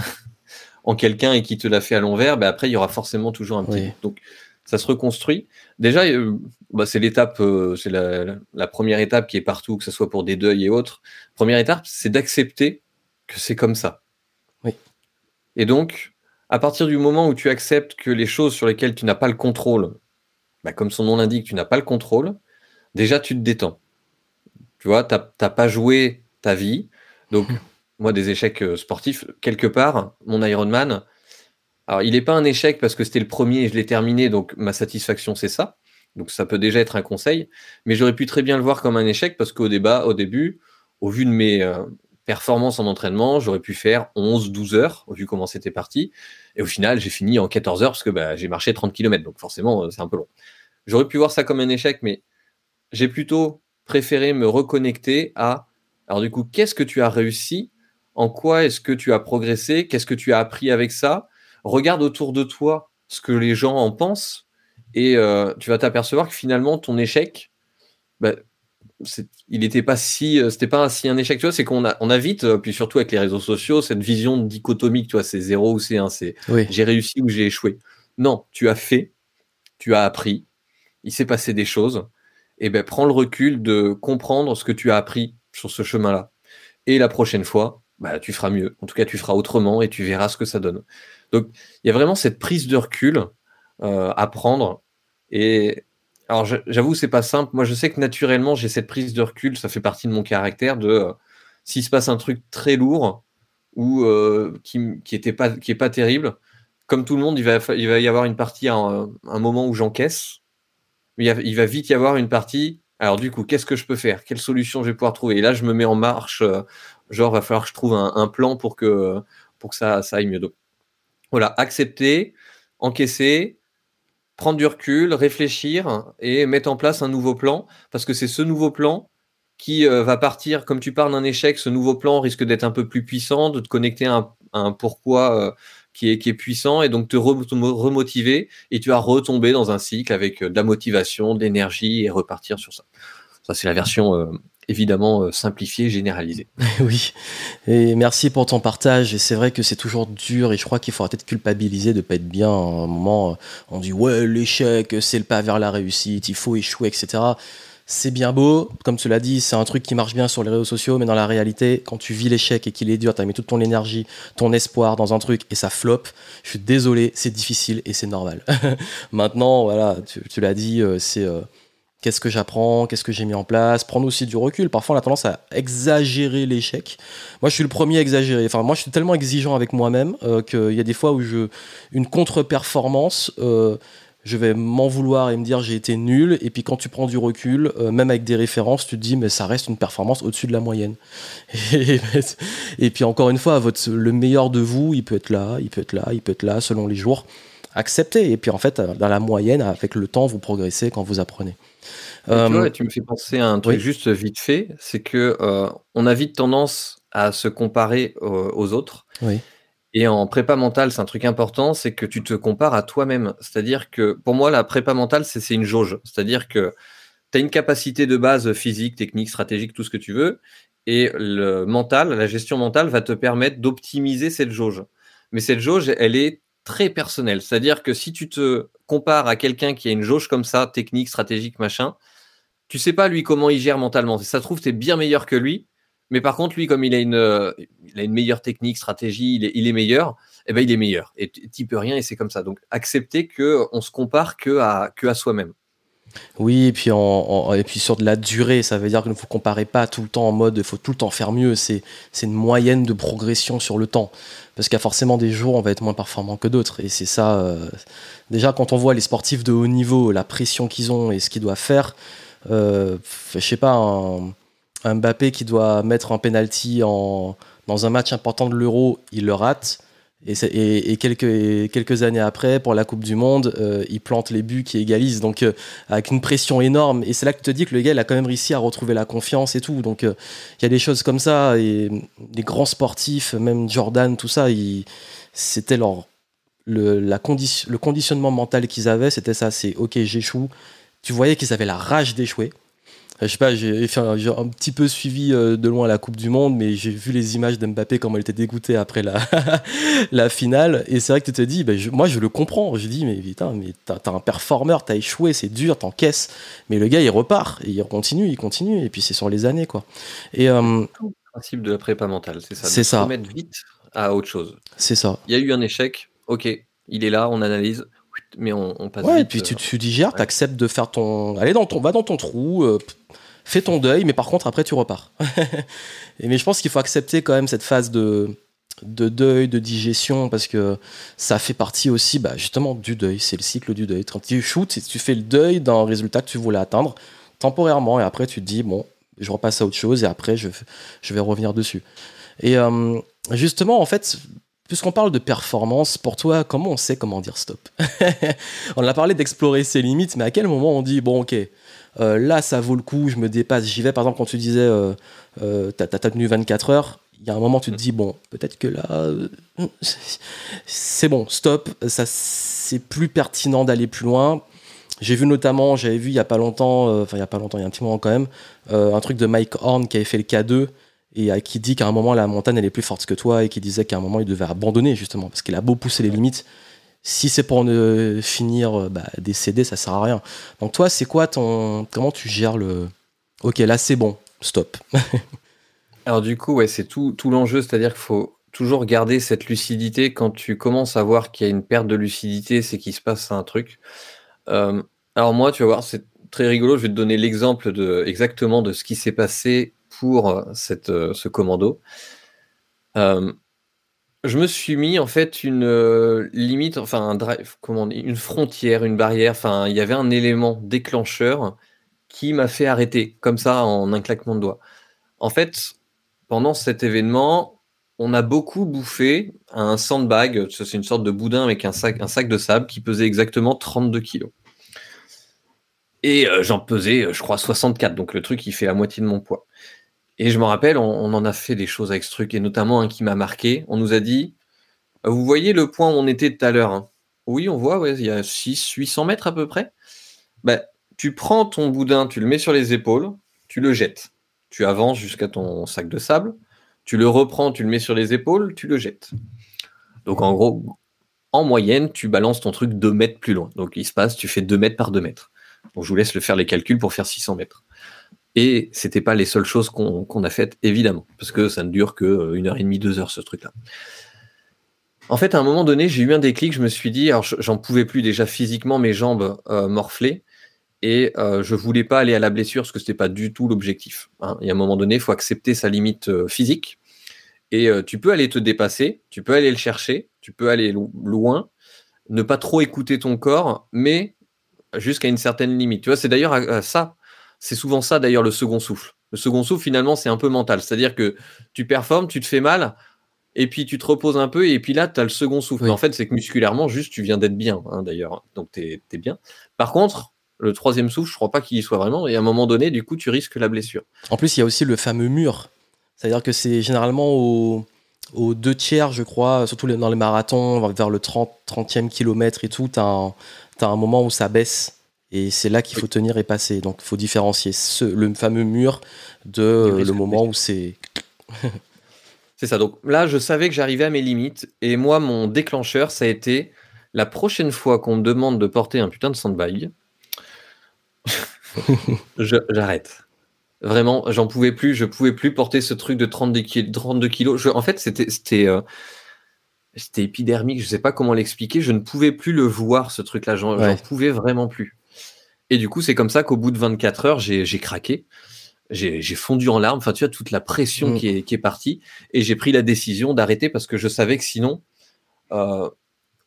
en quelqu'un et qu'il te l'a fait à l'envers, bah après il y aura forcément toujours un petit oui. Donc ça se reconstruit. Déjà, euh, bah, c'est l'étape, euh, c'est la, la première étape qui est partout, que ce soit pour des deuils et autres. Première étape, c'est d'accepter que c'est comme ça. Oui. Et donc, à partir du moment où tu acceptes que les choses sur lesquelles tu n'as pas le contrôle, bah, comme son nom l'indique, tu n'as pas le contrôle, déjà tu te détends. Tu vois, tu n'as pas joué ta vie. Donc, moi, des échecs euh, sportifs, quelque part, mon Ironman, alors il n'est pas un échec parce que c'était le premier et je l'ai terminé, donc ma satisfaction, c'est ça. Donc, ça peut déjà être un conseil, mais j'aurais pu très bien le voir comme un échec parce qu'au débat, au début, au vu de mes euh, performances en entraînement, j'aurais pu faire onze douze heures, au vu comment c'était parti. Et au final, j'ai fini en quatorze heures parce que bah, j'ai marché trente kilomètres. Donc forcément, c'est un peu long. J'aurais pu voir ça comme un échec, mais j'ai plutôt préféré me reconnecter à... Alors du coup, qu'est-ce que tu as réussi? En quoi est-ce que tu as progressé? Qu'est-ce que tu as appris avec ça? Regarde autour de toi ce que les gens en pensent et euh, tu vas t'apercevoir que finalement, ton échec, bah, c'est... il n'était pas si... C'était pas si un échec, tu vois, c'est qu'on a, on a vite, puis surtout avec les réseaux sociaux, cette vision dichotomique, tu vois, c'est zéro ou c'est un, c'est oui. j'ai réussi ou j'ai échoué. Non, tu as fait, tu as appris, il s'est passé des choses, et ben prends le recul de comprendre ce que tu as appris sur ce chemin-là. Et la prochaine fois, ben, tu feras mieux. En tout cas, tu feras autrement et tu verras ce que ça donne. Donc, il y a vraiment cette prise de recul euh, à prendre. Et alors, je, j'avoue, c'est pas simple. Moi, je sais que naturellement, j'ai cette prise de recul. Ça fait partie de mon caractère. De euh, s'il se passe un truc très lourd ou euh, qui qui était pas qui est pas terrible, comme tout le monde, il va il va y avoir une partie, un, un moment où j'encaisse. Il va vite y avoir une partie, alors du coup, qu'est-ce que je peux faire? Quelle solution je vais pouvoir trouver? Et là, je me mets en marche, euh, genre, va falloir que je trouve un, un plan pour que, pour que ça, ça aille mieux. Donc, voilà, accepter, encaisser, prendre du recul, réfléchir et mettre en place un nouveau plan, parce que c'est ce nouveau plan qui euh, va partir, comme tu parles d'un échec, ce nouveau plan risque d'être un peu plus puissant, de te connecter à un, à un pourquoi... Euh, Qui est, qui est puissant et donc te remotiver et tu vas retomber dans un cycle avec de la motivation, de l'énergie et repartir sur ça. Ça, c'est la version euh, évidemment euh, simplifiée, généralisée. Oui, et merci pour ton partage. Et c'est vrai que c'est toujours dur et je crois qu'il faut arrêter de culpabiliser, de ne pas être bien. À un moment, on dit « ouais, l'échec, c'est le pas vers la réussite, il faut échouer, et cetera » C'est bien beau, comme tu l'as dit, c'est un truc qui marche bien sur les réseaux sociaux, mais dans la réalité, quand tu vis l'échec et qu'il est dur, tu as mis toute ton énergie, ton espoir dans un truc et ça floppe, je suis désolé, c'est difficile et c'est normal. Maintenant, voilà, tu, tu l'as dit, c'est euh, qu'est-ce que j'apprends, qu'est-ce que j'ai mis en place, prendre aussi du recul. Parfois, on a tendance à exagérer l'échec. Moi, je suis le premier à exagérer. Enfin, moi, je suis tellement exigeant avec moi-même euh, qu'il y a des fois où je, une contre-performance... Euh, je vais m'en vouloir et me dire j'ai été nul. Et puis quand tu prends du recul, euh, même avec des références, tu te dis mais ça reste une performance au-dessus de la moyenne. Et, et puis encore une fois, votre, le meilleur de vous, il peut être là, il peut être là, il peut être là, selon les jours. Acceptez. Et puis en fait, dans la moyenne, avec le temps, vous progressez quand vous apprenez. Euh, tu vois, tu me fais penser à un truc oui. juste vite fait, c'est que euh, on a vite tendance à se comparer euh, aux autres. Oui. Et en prépa mentale, c'est un truc important, c'est que tu te compares à toi-même. C'est-à-dire que pour moi, la prépa mentale, c'est, c'est une jauge. C'est-à-dire que tu as une capacité de base physique, technique, stratégique, tout ce que tu veux. Et le mental, la gestion mentale va te permettre d'optimiser cette jauge. Mais cette jauge, elle est très personnelle. C'est-à-dire que si tu te compares à quelqu'un qui a une jauge comme ça, technique, stratégique, machin, tu sais pas lui comment il gère mentalement. Si ça se trouve, tu es bien meilleur que lui. Mais par contre, lui, comme il a une, il a une meilleure technique, stratégie, il est, il est meilleur, eh ben, il est meilleur. Et t'y peux rien et c'est comme ça. Donc, accepter qu'on se compare que à, que à soi-même. Oui, et puis, en, en, et puis sur de la durée, ça veut dire qu'il ne faut comparer pas tout le temps en mode il faut tout le temps faire mieux. C'est, c'est une moyenne de progression sur le temps. Parce qu'il y a forcément des jours où on va être moins performant que d'autres. Et c'est ça. Euh, déjà, quand on voit les sportifs de haut niveau, la pression qu'ils ont et ce qu'ils doivent faire, euh, je ne sais pas, un. Un Mbappé qui doit mettre un penalty en, dans un match important de l'Euro, il le rate. Et, et, et, quelques, et quelques années après, pour la Coupe du Monde, euh, il plante les buts qui égalisent. Donc, euh, avec une pression énorme. Et c'est là que tu te dis que le gars, il a quand même réussi à retrouver la confiance et tout. Donc, il euh, y a des choses comme ça. Et les grands sportifs, même Jordan, tout ça, ils, c'était leur, le, la condi- le conditionnement mental qu'ils avaient. C'était ça, c'est « Ok, j'échoue ». Tu voyais qu'ils avaient la rage d'échouer. Je sais pas, j'ai, fait un, j'ai un petit peu suivi de loin la Coupe du Monde, mais j'ai vu les images d'Mbappé, comment il était dégoûté après la, la finale. Et c'est vrai que tu te dis, ben je, moi je le comprends. Je dis, mais putain, mais t'as, t'as un performeur, t'as échoué, c'est dur, t'encaisses. Mais le gars, il repart, et il continue, il continue, et puis c'est sur les années, quoi. Et, euh, le principe de la prépa mentale, c'est ça. C'est ça. Se mettre vite à autre chose. C'est ça. Il y a eu un échec, ok, il est là, on analyse. Mais on, on passe. Ouais, vite, et puis tu, tu digères, ouais. T'acceptes de faire ton. Allez, dans ton, va dans ton trou, euh, fais ton deuil, mais par contre, après, tu repars. et, mais je pense qu'il faut accepter quand même cette phase de, de deuil, de digestion, parce que ça fait partie aussi, bah, justement, du deuil. C'est le cycle du deuil. Quand tu shoots, tu fais le deuil d'un résultat que tu voulais atteindre temporairement, et après, tu te dis, bon, je repasse à autre chose, et après, je, je vais revenir dessus. Et euh, justement, en fait. Puisqu'on parle de performance, pour toi, comment on sait comment dire stop ? On a parlé d'explorer ses limites, mais à quel moment on dit, bon, ok, euh, là, ça vaut le coup, je me dépasse, j'y vais. Par exemple, quand tu disais, euh, euh, t'as, t'as tenu vingt-quatre heures, il y a un moment, tu te dis, bon, peut-être que là, euh, c'est bon, stop, ça, c'est plus pertinent d'aller plus loin. J'ai vu notamment, j'avais vu il y a pas longtemps, enfin, euh, il y a pas longtemps, il y a un petit moment quand même, euh, un truc de Mike Horn qui avait fait le K deux, et à qui dit qu'à un moment la montagne elle est plus forte que toi et qui disait qu'à un moment il devait abandonner justement parce qu'il a beau pousser les limites, si c'est pour ne finir bah, décédé, ça sert à rien. Donc toi c'est quoi ton, comment tu gères le ok là c'est bon, stop. Alors du coup ouais c'est tout, tout l'enjeu, c'est-à-dire qu'il faut toujours garder cette lucidité. Quand tu commences à voir qu'il y a une perte de lucidité, c'est qu'il se passe un truc. Euh, alors moi tu vas voir c'est très rigolo, je vais te donner l'exemple de, exactement de ce qui s'est passé pour cette, ce commando. Euh, je me suis mis en fait une euh, limite, enfin un drive, comment on dit, une frontière, une barrière, enfin il y avait un élément déclencheur qui m'a fait arrêter, comme ça en un claquement de doigts. En fait, pendant cet événement, on a beaucoup bouffé un sandbag, c'est une sorte de boudin avec un sac, un sac de sable qui pesait exactement trente-deux kilos. Et euh, j'en pesais, je crois, soixante-quatre, donc le truc il fait la moitié de mon poids. Et je me rappelle, on, on en a fait des choses avec ce truc, et notamment un hein, qui m'a marqué. On nous a dit, vous voyez le point où on était tout à l'heure hein. Oui, on voit, ouais, il y a six cents huit cents mètres à peu près. Bah, tu prends ton boudin, tu le mets sur les épaules, tu le jettes. Tu avances jusqu'à ton sac de sable, tu le reprends, tu le mets sur les épaules, tu le jettes. Donc en gros, en moyenne, tu balances ton truc deux mètres plus loin. Donc il se passe, tu fais deux mètres par deux mètres. Donc je vous laisse le faire les calculs pour faire six cents mètres. Et c'était pas les seules choses qu'on, qu'on a faites, évidemment, parce que ça ne dure que une heure et demie, deux heures, ce truc-là. En fait, à un moment donné, j'ai eu un déclic, je me suis dit, alors j'en pouvais plus déjà physiquement, mes jambes euh, morflaient, et euh, je voulais pas aller à la blessure, parce que c'était pas du tout l'objectif. Hein. Et à un moment donné, il faut accepter sa limite euh, physique, et euh, tu peux aller te dépasser, tu peux aller le chercher, tu peux aller lo- loin, ne pas trop écouter ton corps, mais jusqu'à une certaine limite. Tu vois, c'est d'ailleurs ça, c'est souvent ça d'ailleurs le second souffle. Le second souffle, finalement, c'est un peu mental. C'est-à-dire que tu performes, tu te fais mal, et puis tu te reposes un peu, et puis là, tu as le second souffle. Oui. Mais en fait, c'est que musculairement, juste, tu viens d'être bien, hein, d'ailleurs. Donc, tu es bien. Par contre, le troisième souffle, je crois pas qu'il y soit vraiment. Et à un moment donné, du coup, tu risques la blessure. En plus, il y a aussi le fameux mur. C'est-à-dire que c'est généralement au... aux deux tiers, je crois, surtout dans les marathons, vers le trente, trentième kilomètre et tout, tu as un, un moment où ça baisse. Et c'est là qu'il faut oui. tenir et passer. Donc, il faut différencier ce, le fameux mur de euh, le moment où c'est... C'est ça. Donc là, je savais que j'arrivais à mes limites. Et moi, mon déclencheur, ça a été la prochaine fois qu'on me demande de porter un putain de sandbag, je, j'arrête. Vraiment, j'en pouvais plus. Je pouvais plus porter ce truc de trente-deux kilos. Je, en fait, c'était... c'était euh, C'était épidermique, je ne sais pas comment l'expliquer. Je ne pouvais plus le voir, ce truc-là. J'en, ouais. j'en pouvais vraiment plus. Et du coup, c'est comme ça qu'au bout de vingt-quatre heures, j'ai, j'ai craqué. J'ai, j'ai fondu en larmes. Enfin, tu vois, toute la pression mmh. qui est, qui est partie. Et j'ai pris la décision d'arrêter parce que je savais que sinon, euh,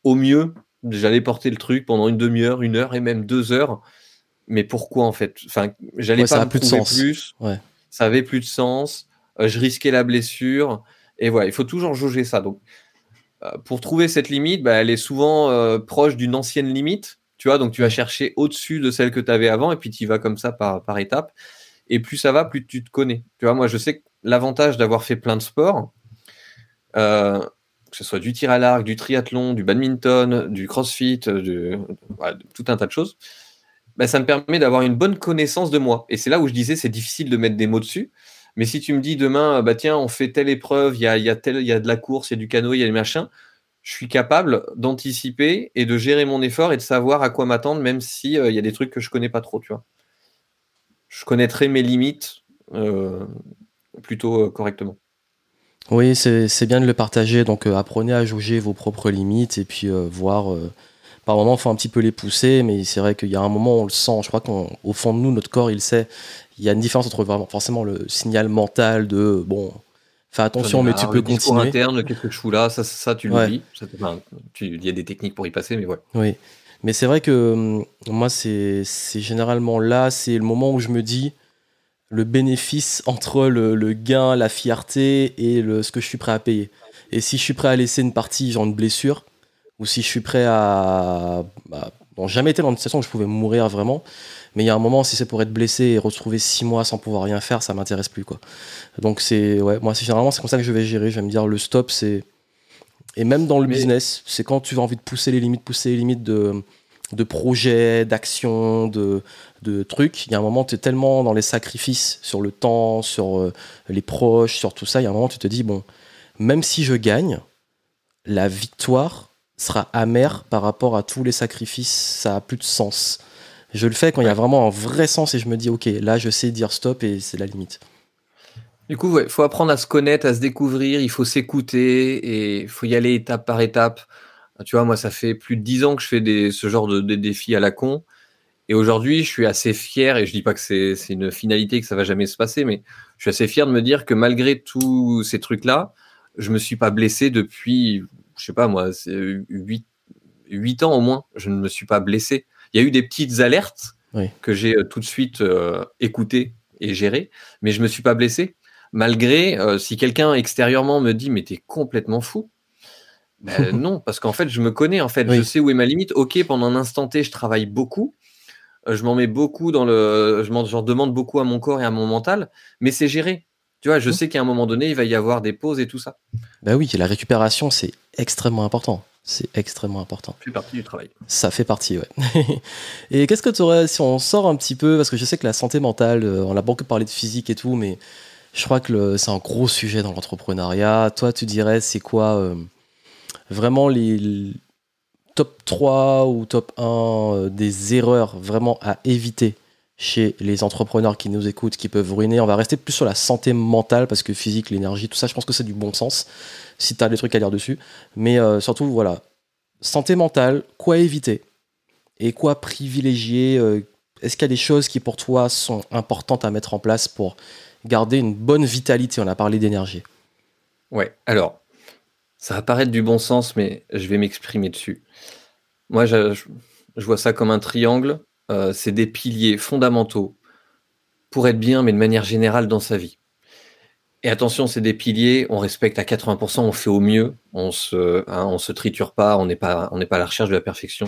au mieux, j'allais porter le truc pendant une demi-heure, une heure et même deux heures. Mais pourquoi, en fait ? Enfin, j'allais ouais, pas me prouver plus. Ouais. Ça avait plus de sens. Euh, je risquais la blessure. Et voilà, il faut toujours jauger ça. Donc, pour trouver cette limite, bah, elle est souvent euh, proche d'une ancienne limite, tu vois, donc tu vas chercher au-dessus de celle que tu avais avant et puis tu y vas comme ça par, par étapes. Et plus ça va, plus tu te connais. Tu vois, moi, je sais que l'avantage d'avoir fait plein de sports, euh, que ce soit du tir à l'arc, du triathlon, du badminton, du crossfit, du, voilà, tout un tas de choses, bah, ça me permet d'avoir une bonne connaissance de moi. Et c'est là où je disais, c'est difficile de mettre des mots dessus. Mais si tu me dis demain, bah tiens, on fait telle épreuve, il y a, y a tel, il y a de la course, il y a du canoë, il y a des machins, je suis capable d'anticiper et de gérer mon effort et de savoir à quoi m'attendre, même si il euh, y a des trucs que je connais pas trop, tu vois. Je connaîtrai mes limites euh, plutôt euh, correctement. Oui, c'est, c'est bien de le partager. Donc, euh, apprenez à jauger vos propres limites et puis euh, voir. Euh, par moment, il faut un petit peu les pousser, mais c'est vrai qu'il y a un moment où on le sent. Je crois qu'au fond de nous, notre corps, il sait. Il y a une différence entre vraiment, forcément le signal mental de bon, fais attention, mais tu peux continuer. Le discours interne, qu'est-ce que je fous là, ça, ça, ça, tu l'oublies. Ouais. Enfin, il y a des techniques pour y passer, mais ouais. Oui, mais c'est vrai que moi, c'est, c'est généralement là, c'est le moment où je me dis le bénéfice entre le, le gain, la fierté et le, ce que je suis prêt à payer. Et si je suis prêt à laisser une partie, genre une blessure, ou si je suis prêt à. Bah, bon, jamais été dans une situation où je pouvais mourir vraiment. Mais il y a un moment, si c'est pour être blessé et retrouver six mois sans pouvoir rien faire, ça m'intéresse plus, quoi. Donc c'est, ouais, moi c'est généralement c'est comme ça que je vais gérer. Je vais me dire le stop, c'est et même dans le mais... business, c'est quand tu as envie de pousser les limites, pousser les limites de de projets, d'actions, de de trucs. Il y a un moment, tu es tellement dans les sacrifices sur le temps, sur les proches, sur tout ça. Il y a un moment, tu te dis bon, même si je gagne, la victoire sera amère par rapport à tous les sacrifices. Ça a plus de sens. Je le fais quand il y a vraiment un vrai sens et je me dis, ok, là, je sais dire stop et c'est la limite. Du coup, ouais, faut apprendre à se connaître, à se découvrir, il faut s'écouter et il faut y aller étape par étape. Tu vois, moi, ça fait plus de dix ans que je fais des, ce genre de, de défis à la con et aujourd'hui, je suis assez fier et je dis pas que c'est, c'est une finalité que ça va jamais se passer, mais je suis assez fier de me dire que malgré tous ces trucs-là, je me suis pas blessé depuis, je sais pas moi, c'est huit, huit ans au moins, je ne me suis pas blessé. Il y a eu des petites alertes oui. que j'ai euh, tout de suite euh, écoutées et gérées, mais je ne me suis pas blessé. Malgré, euh, si quelqu'un extérieurement me dit « mais t'es complètement fou ben, », non, parce qu'en fait, je me connais, en fait, oui. je sais où est ma limite. Ok, pendant un instant T, je travaille beaucoup, euh, je m'en mets beaucoup dans le... Je m'en j'en demande beaucoup à mon corps et à mon mental, mais c'est géré. Tu vois, je mmh. sais qu'à un moment donné, il va y avoir des pauses et tout ça. Ben oui, la récupération, c'est extrêmement important. C'est extrêmement important. Ça fait partie du travail. Ça fait partie, ouais. Et qu'est-ce que tu aurais, si on sort un petit peu, parce que je sais que la santé mentale, on a beaucoup parlé de physique et tout, mais je crois que le, c'est un gros sujet dans l'entrepreneuriat. Toi, tu dirais, c'est quoi euh, vraiment les, les top trois ou top un euh, des erreurs vraiment à éviter chez les entrepreneurs qui nous écoutent, qui peuvent ruiner. On va rester plus sur la santé mentale parce que physique, l'énergie, tout ça, je pense que c'est du bon sens si tu as des trucs à dire dessus. Mais euh, surtout, voilà, santé mentale, quoi éviter et quoi privilégier euh, est-ce qu'il y a des choses qui pour toi sont importantes à mettre en place pour garder une bonne vitalité ? On a parlé d'énergie. Ouais, alors, ça va paraître du bon sens, mais je vais m'exprimer dessus. Moi, je, je vois ça comme un triangle. euh, c'est des piliers fondamentaux pour être bien, mais de manière générale dans sa vie. Et attention, c'est des piliers, on respecte à quatre-vingts pour cent, on fait au mieux, on se, hein, on se triture pas, on n'est pas, on n'est pas à la recherche de la perfection.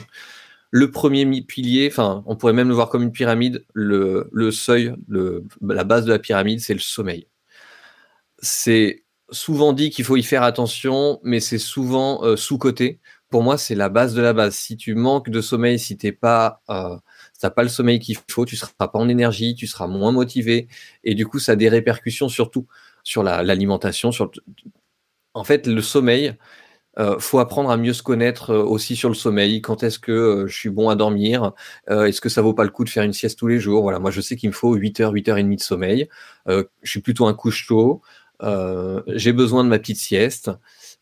Le premier pilier, enfin, on pourrait même le voir comme une pyramide, le, le seuil, le, la base de la pyramide, c'est le sommeil. C'est souvent dit qu'il faut y faire attention, mais c'est souvent euh, sous-coté. Pour moi, c'est la base de la base. Si tu manques de sommeil, si t'es pas... Euh, t'as pas le sommeil qu'il faut, tu seras pas en énergie, tu seras moins motivé, et du coup, ça a des répercussions surtout sur la, l'alimentation. Sur le... En fait, le sommeil, euh, faut apprendre à mieux se connaître euh, aussi sur le sommeil. Quand est-ce que euh, je suis bon à dormir euh, Est-ce que ça vaut pas le coup de faire une sieste tous les jours? Voilà, moi, je sais qu'il me faut huit heures, huit heures trente de sommeil. Euh, je suis plutôt un couche-tôt. Euh, j'ai besoin de ma petite sieste.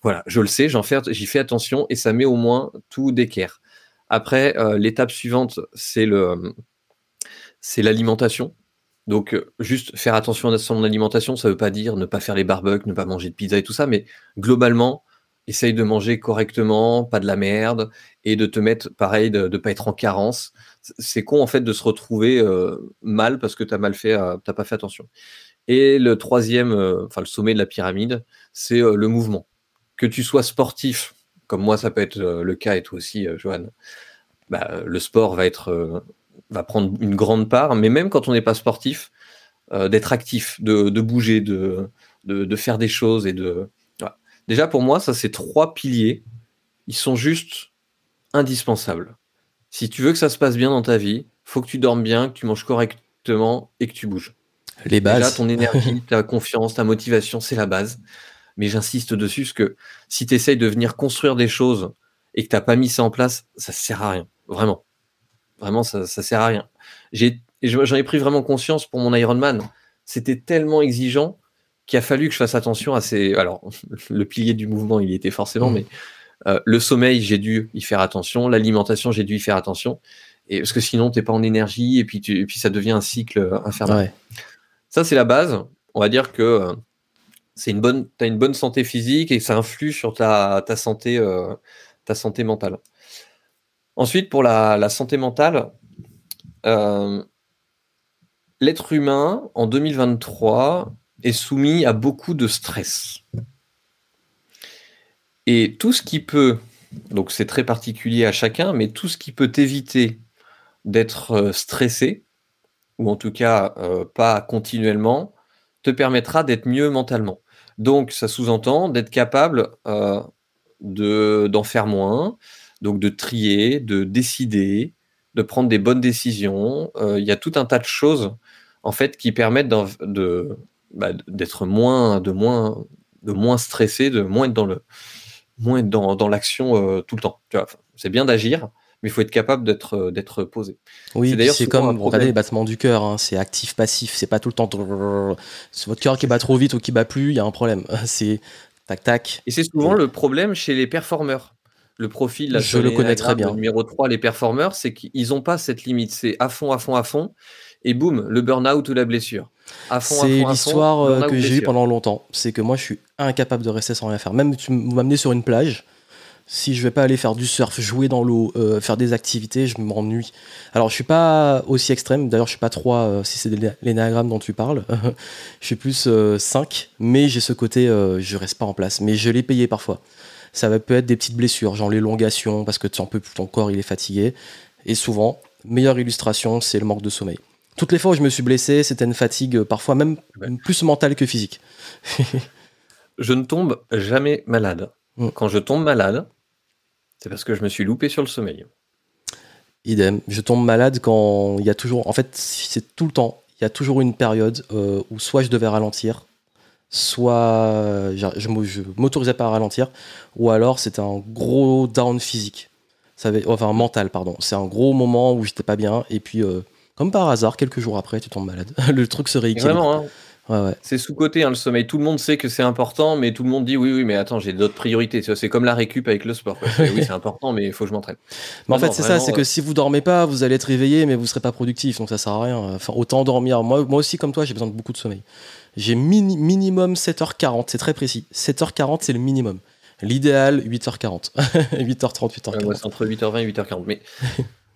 Voilà, je le sais, j'en fais, j'y fais attention et ça met au moins tout d'équerre. Après, euh, l'étape suivante, c'est, le, c'est l'alimentation. Donc, euh, juste faire attention à son alimentation, ça ne veut pas dire ne pas faire les barbecues, ne pas manger de pizza et tout ça, mais globalement, essaye de manger correctement, pas de la merde, et de te mettre, pareil, de ne pas être en carence. C'est con, en fait, de se retrouver euh, mal parce que tu as mal fait, euh, t'as pas fait attention. Et le troisième, euh, enfin, le sommet de la pyramide, c'est euh, le mouvement. Que tu sois sportif, comme moi, ça peut être le cas et toi aussi, Johan, bah, le sport va, être, va prendre une grande part, mais même quand on n'est pas sportif, euh, d'être actif, de, de bouger, de, de, de faire des choses. Et de... Voilà. Déjà, pour moi, ça, c'est trois piliers. Ils sont juste indispensables. Si tu veux que ça se passe bien dans ta vie, il faut que tu dormes bien, que tu manges correctement et que tu bouges. Les bases. Déjà, ton énergie, ta confiance, ta motivation, c'est la base. Mais j'insiste dessus, parce que si tu essayes de venir construire des choses et que tu n'as pas mis ça en place, ça ne sert à rien. Vraiment. Vraiment, ça ne sert à rien. J'ai, j'en ai pris vraiment conscience pour mon Ironman. C'était tellement exigeant qu'il a fallu que je fasse attention à ces... Alors, le pilier du mouvement, il y était forcément, mmh. mais euh, le sommeil, j'ai dû y faire attention. L'alimentation, j'ai dû y faire attention. Et, parce que sinon, tu n'es pas en énergie et puis, tu, et puis ça devient un cycle infernal. Ouais. Ça, c'est la base. On va dire que... Euh, C'est une bonne, t'as une bonne santé physique et ça influe sur ta, ta, santé, euh, ta santé mentale. Ensuite, pour la, la santé mentale, euh, l'être humain, en deux mille vingt-trois, est soumis à beaucoup de stress. Et tout ce qui peut, donc c'est très particulier à chacun, mais tout ce qui peut éviter d'être stressé, ou en tout cas euh, pas continuellement, te permettra d'être mieux mentalement. Donc, ça sous-entend d'être capable euh, de, d'en faire moins, donc de trier, de décider, de prendre des bonnes décisions. Euh, y a tout un tas de choses en fait, qui permettent de, bah, d'être moins, de moins, de moins stressé, de moins être dans, le, moins être dans, dans l'action euh, tout le temps. Tu vois, c'est bien d'agir, mais il faut être capable d'être, d'être posé. Oui, c'est, d'ailleurs, c'est comme regarder les battements du cœur, hein, c'est actif-passif, c'est pas tout le temps... C'est votre cœur qui bat trop vite ou qui bat plus, il y a un problème. C'est tac-tac. Et c'est souvent ouais. le problème chez les performeurs. Le profil, là, je le connais très bien. Le numéro trois, les performeurs, c'est qu'ils n'ont pas cette limite. C'est à fond, à fond, à fond, et boum, le burn-out ou la blessure. À fond, c'est à fond, l'histoire à fond, que j'ai eue pendant longtemps. C'est que moi, je suis incapable de rester sans rien faire. Même tu m'amenais sur une plage, si je vais pas aller faire du surf, jouer dans l'eau, euh, faire des activités, je m'ennuie. Alors, je suis pas aussi extrême. D'ailleurs, je suis pas trois, euh, si c'est l'énéagramme dont tu parles. Je suis plus euh, cinq, mais j'ai ce côté, euh, je reste pas en place. Mais je l'ai payé parfois. Ça peut être des petites blessures, genre l'élongation, parce que tu en peux plus, ton corps, il est fatigué. Et souvent, meilleure illustration, c'est le manque de sommeil. Toutes les fois où je me suis blessé, c'était une fatigue, parfois même plus mentale que physique. Je ne tombe jamais malade. Quand je tombe malade, c'est parce que je me suis loupé sur le sommeil. Idem. Je tombe malade quand il y a toujours... En fait, c'est tout le temps. Il y a toujours une période euh, où soit je devais ralentir, soit je ne m'autorisais pas à ralentir, ou alors c'était un gros down physique. Ça avait, enfin, mental, pardon. C'est un gros moment où je n'étais pas bien. Et puis, euh, comme par hasard, quelques jours après, tu tombes malade. Le truc se rééquilibre. Vraiment, hein. Ouais, ouais. C'est sous-coté hein, le sommeil. Tout le monde sait que c'est important, mais tout le monde dit oui, oui, mais attends, j'ai d'autres priorités. C'est comme la récup avec le sport. Quoi. C'est, oui, c'est important, mais il faut que je m'entraîne. Mais en non, fait, non, c'est vraiment, ça, c'est euh... que si vous dormez pas, vous allez être réveillé, mais vous serez pas productif, donc ça sert à rien. Enfin, autant dormir. Moi, moi aussi, comme toi, j'ai besoin de beaucoup de sommeil. J'ai mini- minimum sept heures quarante, c'est très précis. sept heures quarante, c'est le minimum. L'idéal, huit heures quarante. huit heures trente, huit heures quarante. Ouais, moi, c'est entre huit heures vingt et huit heures quarante. Mais...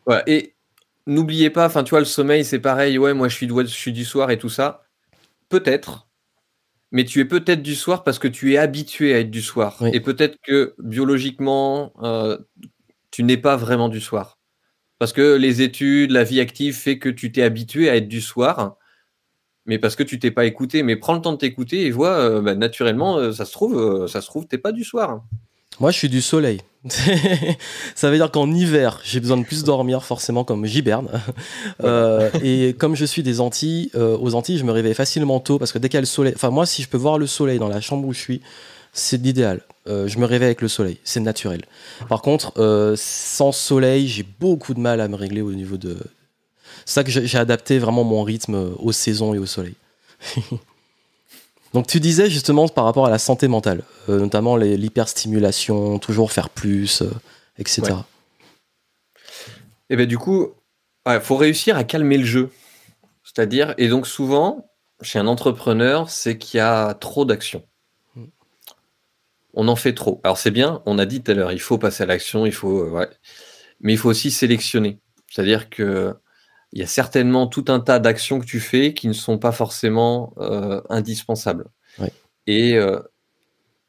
voilà. Et n'oubliez pas, enfin tu vois, le sommeil c'est pareil, ouais, moi je suis, je suis du soir et tout ça. Peut-être, mais tu es peut-être du soir parce que tu es habitué à être du soir. Oui. Et peut-être que biologiquement, euh, tu n'es pas vraiment du soir. Parce que les études, la vie active fait que tu t'es habitué à être du soir, mais parce que tu t'es pas écouté. Mais prends le temps de t'écouter et vois, euh, bah, naturellement, euh, ça se trouve, euh, ça se trouve, t'es pas du soir. Moi, je suis du soleil. Ça veut dire qu'en hiver, j'ai besoin de plus dormir, forcément, comme j'hiberne. Euh, et comme je suis des Antilles, euh, aux Antilles, je me réveille facilement tôt parce que dès qu'il y a le soleil, enfin moi, si je peux voir le soleil dans la chambre où je suis, c'est l'idéal. Euh, je me réveille avec le soleil, c'est naturel. Par contre, euh, sans soleil, j'ai beaucoup de mal à me régler au niveau de. C'est ça que j'ai adapté vraiment mon rythme aux saisons et au soleil. Donc tu disais justement par rapport à la santé mentale, euh, notamment les, l'hyperstimulation, toujours faire plus, euh, et cetera. Ouais. Et bien du coup, il ouais, faut réussir à calmer le jeu. C'est-à-dire, et donc souvent, chez un entrepreneur, c'est qu'il y a trop d'actions. On en fait trop. Alors c'est bien, on a dit tout à l'heure, il faut passer à l'action, il faut, euh, ouais. mais il faut aussi sélectionner. C'est-à-dire que il y a certainement tout un tas d'actions que tu fais qui ne sont pas forcément euh, indispensables. Oui. Et euh,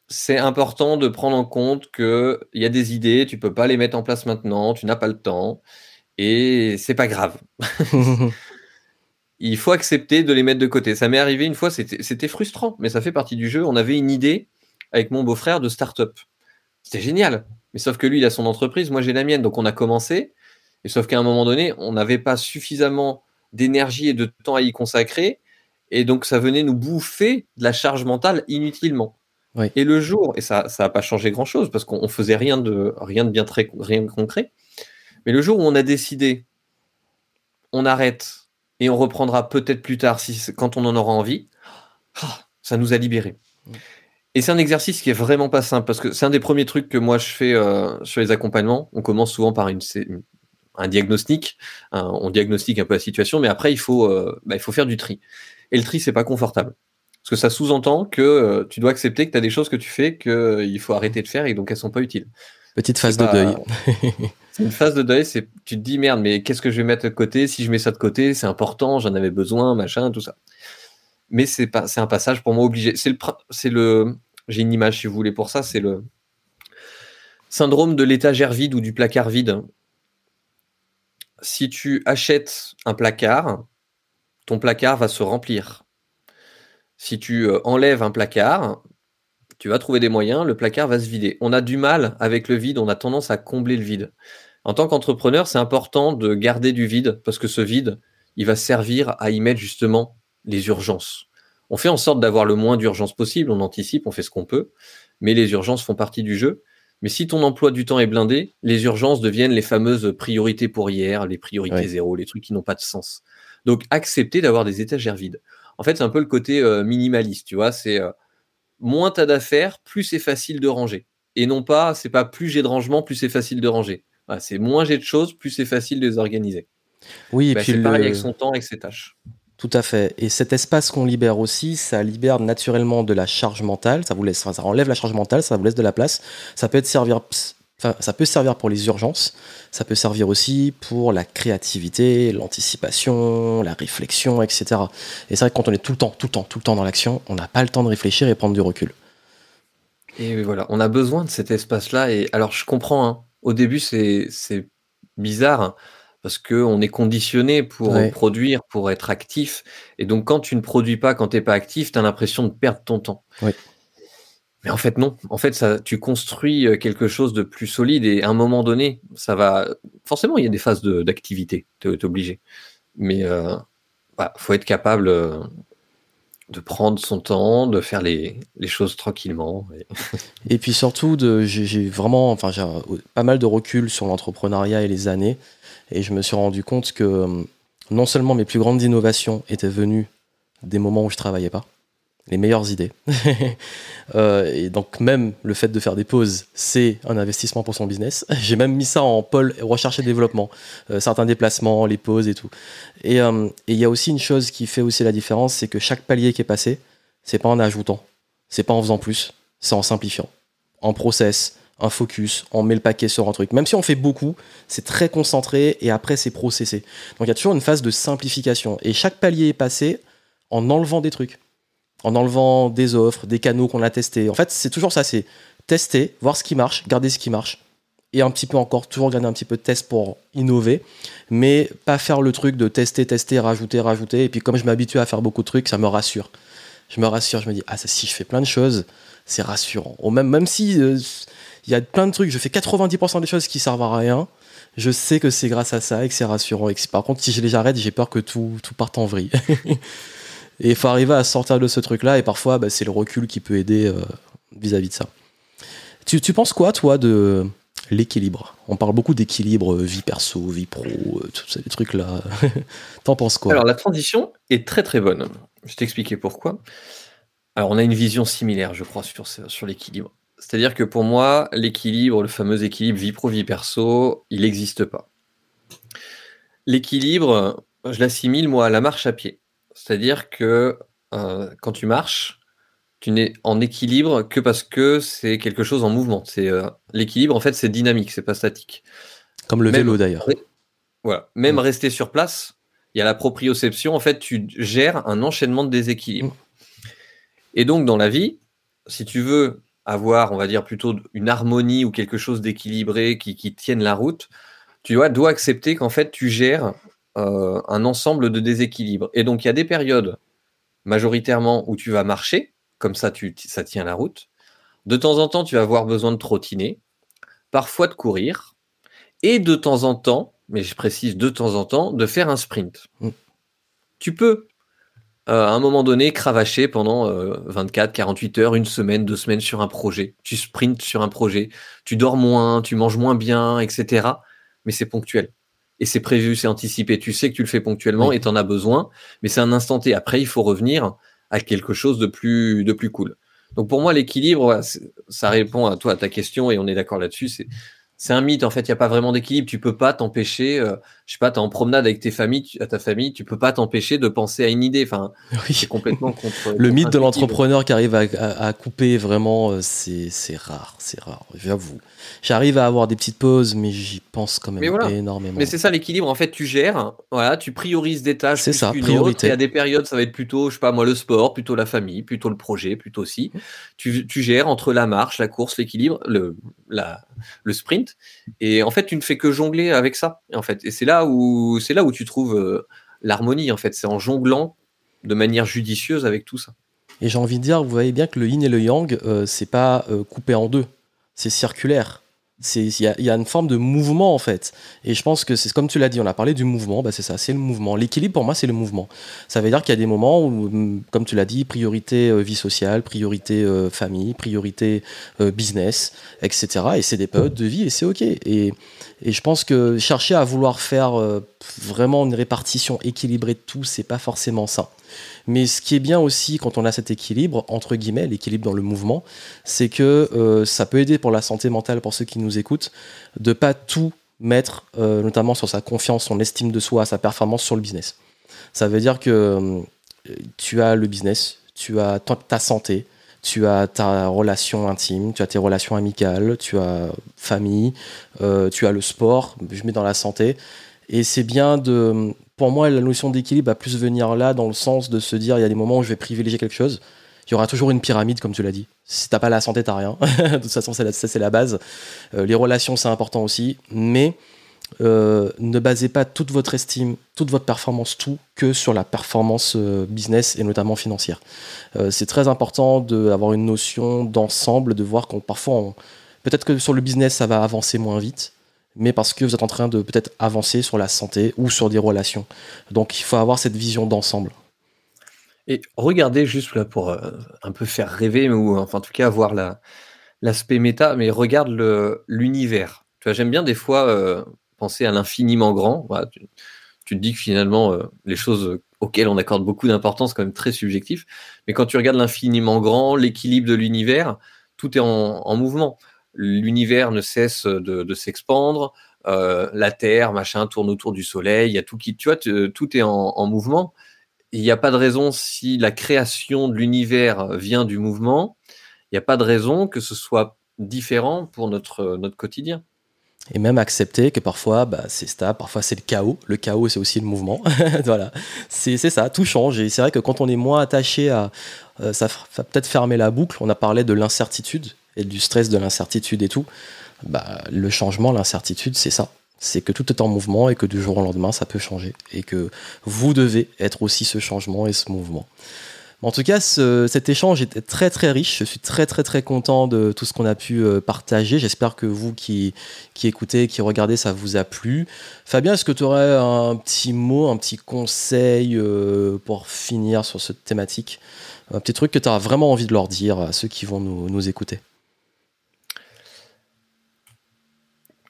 c'est important de prendre en compte qu'il y a des idées, tu ne peux pas les mettre en place maintenant, tu n'as pas le temps, et c'est pas grave. Il faut accepter de les mettre de côté. Ça m'est arrivé une fois, c'était, c'était frustrant, mais ça fait partie du jeu. On avait une idée avec mon beau-frère de start-up. C'était génial, mais sauf que lui, il a son entreprise, moi j'ai la mienne, donc on a commencé. Et sauf qu'à un moment donné, on n'avait pas suffisamment d'énergie et de temps à y consacrer. Et donc, ça venait nous bouffer de la charge mentale inutilement. Oui. Et le jour, et ça ça n'a pas changé grand-chose parce qu'on ne faisait rien de, rien de bien très rien de concret. Mais le jour où on a décidé, on arrête et on reprendra peut-être plus tard si, quand on en aura envie, ça nous a libérés. Et c'est un exercice qui est vraiment pas simple parce que c'est un des premiers trucs que moi, je fais euh, sur les accompagnements. On commence souvent par une... une un diagnostic, un, on diagnostique un peu la situation, mais après, il faut, euh, bah, il faut faire du tri. Et le tri, c'est pas confortable. Parce que ça sous-entend que euh, tu dois accepter que tu as des choses que tu fais, qu'il euh, faut arrêter de faire et donc elles sont pas utiles. Petite phase pas, de deuil. C'est une phase de deuil, c'est, tu te dis, merde, mais qu'est-ce que je vais mettre de côté? Si je mets ça de côté, c'est important, j'en avais besoin, machin, tout ça. Mais c'est, pas, c'est un passage pour moi obligé. C'est le, c'est le, j'ai une image, si vous voulez, pour ça, c'est le syndrome de l'étagère vide ou du placard vide. Si tu achètes un placard, ton placard va se remplir. Si tu enlèves un placard, tu vas trouver des moyens, le placard va se vider. On a du mal avec le vide, on a tendance à combler le vide. En tant qu'entrepreneur, c'est important de garder du vide parce que ce vide, il va servir à y mettre justement les urgences. On fait en sorte d'avoir le moins d'urgences possible, on anticipe, on fait ce qu'on peut, mais les urgences font partie du jeu. Mais si ton emploi du temps est blindé, les urgences deviennent les fameuses priorités pour hier, les priorités ouais. zéro, les trucs qui n'ont pas de sens. Donc, accepter d'avoir des étagères vides. En fait, c'est un peu le côté euh, minimaliste, tu vois. C'est euh, moins t'as d'affaires, plus c'est facile de ranger. Et non pas, c'est pas plus j'ai de rangement, plus c'est facile de ranger. Voilà, c'est moins j'ai de choses, plus c'est facile de les organiser. Oui, et bah, puis c'est le... pareil avec son temps, avec ses tâches. Tout à fait. Et cet espace qu'on libère aussi, ça libère naturellement de la charge mentale. Ça vous laisse, enfin, ça enlève la charge mentale, ça vous laisse de la place. Ça peut être servir, enfin, ça peut servir pour les urgences. Ça peut servir aussi pour la créativité, l'anticipation, la réflexion, et cetera. Et c'est vrai que quand on est tout le temps, tout le temps, tout le temps dans l'action, on n'a pas le temps de réfléchir et prendre du recul. Et voilà, on a besoin de cet espace-là. Et alors, je comprends. Hein, au début, c'est, c'est bizarre. Hein. Parce qu'on est conditionné pour ouais. produire, pour être actif. Et donc, quand tu ne produis pas, quand tu n'es pas actif, tu as l'impression de perdre ton temps. Ouais. Mais en fait, non. En fait, ça, tu construis quelque chose de plus solide. Et à un moment donné, ça va... Forcément, il y a des phases de, d'activité. Tu es obligé. Mais euh, bah, faut être capable de prendre son temps, de faire les, les choses tranquillement. Et, et puis surtout, de, j'ai, j'ai vraiment... Enfin, j'ai pas mal de recul sur l'entrepreneuriat et les années. Et je me suis rendu compte que non seulement mes plus grandes innovations étaient venues des moments où je ne travaillais pas, les meilleures idées. euh, et donc même le fait de faire des pauses, c'est un investissement pour son business. J'ai même mis ça en pôle recherche et développement, euh, certains déplacements, les pauses et tout. Et il euh, y a aussi une chose qui fait aussi la différence, c'est que chaque palier qui est passé, c'est pas en ajoutant, c'est pas en faisant plus, c'est en simplifiant, en process, un focus, on met le paquet sur un truc. Même si on fait beaucoup, c'est très concentré et après c'est processé. Donc il y a toujours une phase de simplification et chaque palier est passé en enlevant des trucs, en enlevant des offres, des canaux qu'on a testés. En fait, c'est toujours ça, c'est tester, voir ce qui marche, garder ce qui marche et un petit peu encore, toujours garder un petit peu de test pour innover, mais pas faire le truc de tester, tester, rajouter, rajouter. Et puis comme je m'habitue à faire beaucoup de trucs, ça me rassure. Je me rassure, je me dis, ah ça, si je fais plein de choses, c'est rassurant. Ou même, même si... Euh, il y a plein de trucs, je fais quatre-vingt-dix pour cent des choses qui servent à rien. Je sais que c'est grâce à ça et que c'est rassurant. Et que par contre, si je les arrête, j'ai peur que tout, tout parte en vrille. Et il faut arriver à sortir de ce truc-là. Et parfois, bah, c'est le recul qui peut aider euh, vis-à-vis de ça. Tu, tu penses quoi, toi, de l'équilibre ? On parle beaucoup d'équilibre, vie perso, vie pro, euh, tous ces trucs-là. T'en penses quoi ? Alors, la transition est très très bonne. Je vais t'expliquer pourquoi. Alors, on a une vision similaire, je crois, sur, sur l'équilibre. C'est-à-dire que pour moi, l'équilibre, le fameux équilibre vie pro, vie perso, il n'existe pas. L'équilibre, je l'assimile, moi, à la marche à pied. C'est-à-dire que euh, quand tu marches, tu n'es en équilibre que parce que c'est quelque chose en mouvement. C'est, euh, l'équilibre, en fait, c'est dynamique, c'est pas statique. Comme le vélo, même, d'ailleurs. Voilà. Même mmh. rester sur place, il y a la proprioception. En fait, tu gères un enchaînement de déséquilibre. Mmh. Et donc, dans la vie, si tu veux... avoir, on va dire, plutôt une harmonie ou quelque chose d'équilibré qui, qui tienne la route, tu dois, dois accepter qu'en fait, tu gères euh, un ensemble de déséquilibres. Et donc, il y a des périodes, majoritairement, où tu vas marcher, comme ça, tu, ça tient la route. De temps en temps, tu vas avoir besoin de trottiner, parfois de courir, et de temps en temps, mais je précise de temps en temps, de faire un sprint. Mmh. Tu peux Euh, à un moment donné, cravacher pendant euh, vingt-quatre, quarante-huit heures, une semaine, deux semaines sur un projet. Tu sprintes sur un projet, tu dors moins, tu manges moins bien, et cetera. Mais c'est ponctuel. Et c'est prévu, c'est anticipé. Tu sais que tu le fais ponctuellement oui. et tu en as besoin, mais c'est un instant T. Après, il faut revenir à quelque chose de plus, de plus cool. Donc pour moi, l'équilibre, ça répond à toi, à ta question, et on est d'accord là-dessus, c'est... C'est un mythe, en fait, il n'y a pas vraiment d'équilibre. Tu ne peux pas t'empêcher, euh, je sais pas, tu es en promenade avec tes familles, tu, à ta famille, tu ne peux pas t'empêcher de penser à une idée. Enfin, oui. C'est complètement contre. Le mythe de l'entrepreneur qui arrive à, à, à couper, vraiment, c'est, c'est rare, c'est rare, j'avoue. J'arrive à avoir des petites pauses, mais j'y pense quand même mais voilà. énormément. Mais c'est ça l'équilibre, en fait, tu gères, voilà, tu priorises des tâches. C'est ça, priorité. Et à des périodes, ça va être plutôt, je sais pas moi, le sport, plutôt la famille, plutôt le projet, plutôt si. Tu, tu gères entre la marche, la course, l'équilibre, le, la, le sprint. Et en fait, tu ne fais que jongler avec ça, en fait. Et c'est là où c'est là où tu trouves euh, l'harmonie, en fait. C'est en jonglant de manière judicieuse avec tout ça. Et j'ai envie de dire, vous voyez bien que le yin et le yang, euh, c'est pas euh, coupé en deux, c'est circulaire. C'est il y a, y a une forme de mouvement, en fait. Et je pense que c'est comme tu l'as dit, on a parlé du mouvement, bah c'est ça, c'est le mouvement. L'équilibre pour moi, c'est le mouvement. Ça veut dire qu'il y a des moments où, comme tu l'as dit, priorité euh, vie sociale, priorité euh, famille, priorité euh, business, et cetera. Et c'est des périodes de vie et c'est ok. Et, et je pense que chercher à vouloir faire euh, vraiment une répartition équilibrée de tout, c'est pas forcément ça. Mais ce qui est bien aussi quand on a cet équilibre, entre guillemets, l'équilibre dans le mouvement, c'est que euh, ça peut aider pour la santé mentale, pour ceux qui nous écoutent, de ne pas tout mettre, euh, notamment sur sa confiance, son estime de soi, sa performance sur le business. Ça veut dire que euh, tu as le business, tu as ta, ta santé, tu as ta relation intime, tu as tes relations amicales, tu as famille, euh, tu as le sport, je mets dans la santé. Et c'est bien de... Pour moi, la notion d'équilibre va plus venir là dans le sens de se dire il y a des moments où je vais privilégier quelque chose. Il y aura toujours une pyramide, comme tu l'as dit. Si t'as pas la santé, t'as rien. De toute façon, c'est la, ça, c'est la base. Euh, les relations, c'est important aussi. Mais euh, ne basez pas toute votre estime, toute votre performance, tout, que sur la performance euh, business et notamment financière. Euh, c'est très important d'avoir une notion d'ensemble, de voir qu'on parfois... On, peut-être que sur le business, ça va avancer moins vite. Mais parce que vous êtes en train de peut-être avancer sur la santé ou sur des relations. Donc, il faut avoir cette vision d'ensemble. Et regardez juste là pour euh, un peu faire rêver, ou enfin, en tout cas avoir la, l'aspect méta, mais regarde le, l'univers. Tu vois, j'aime bien des fois euh, penser à l'infiniment grand. Voilà, tu, tu te dis que finalement, euh, les choses auxquelles on accorde beaucoup d'importance, c'est quand même très subjectif. Mais quand tu regardes l'infiniment grand, l'équilibre de l'univers, tout est en, en mouvement. L'univers ne cesse de, de s'expandre, euh, la Terre, machin, tourne autour du Soleil, il y a tout qui, tu vois, tu, tout est en, en mouvement. Il n'y a pas de raison si la création de l'univers vient du mouvement, il n'y a pas de raison que ce soit différents pour notre, notre quotidien. Et même accepter que parfois, bah, c'est stable, parfois c'est le chaos. Le chaos, c'est aussi le mouvement. Voilà, c'est, c'est ça, tout change. Et c'est vrai que quand on est moins attaché à... Euh, ça va peut-être fermer la boucle. On a parlé de l'incertitude et du stress de l'incertitude et tout. Bah, le changement, l'incertitude, c'est ça. C'est que tout est en mouvement et que du jour au lendemain, ça peut changer. Et que vous devez être aussi ce changement et ce mouvement. En tout cas, ce, cet échange était très très riche. Je suis très très très content de tout ce qu'on a pu partager. J'espère que vous qui, qui écoutez, qui regardez, ça vous a plu. Fabien, est-ce que tu aurais un petit mot, un petit conseil pour finir sur cette thématique? Un petit truc que tu as vraiment envie de leur dire à ceux qui vont nous, nous écouter?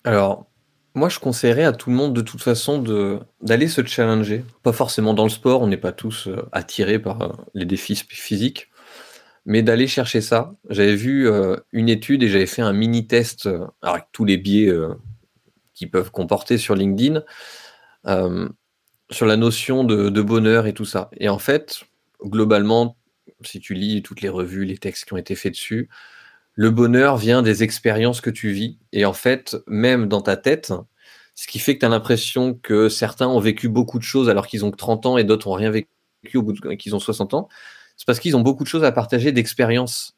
Alors, moi je conseillerais à tout le monde de toute façon de, d'aller se challenger. Pas forcément dans le sport, on n'est pas tous attirés par les défis physiques, mais d'aller chercher ça. J'avais vu euh, une étude et j'avais fait un mini-test euh, avec tous les biais euh, qu'ils peuvent comporter sur LinkedIn, euh, sur la notion de, de bonheur et tout ça. Et en fait, globalement, si tu lis toutes les revues, les textes qui ont été faits dessus, le bonheur vient des expériences que tu vis. Et en fait, même dans ta tête, ce qui fait que tu as l'impression que certains ont vécu beaucoup de choses alors qu'ils ont que trente ans et d'autres n'ont rien vécu au bout de, qu'ils ont soixante ans, c'est parce qu'ils ont beaucoup de choses à partager d'expériences.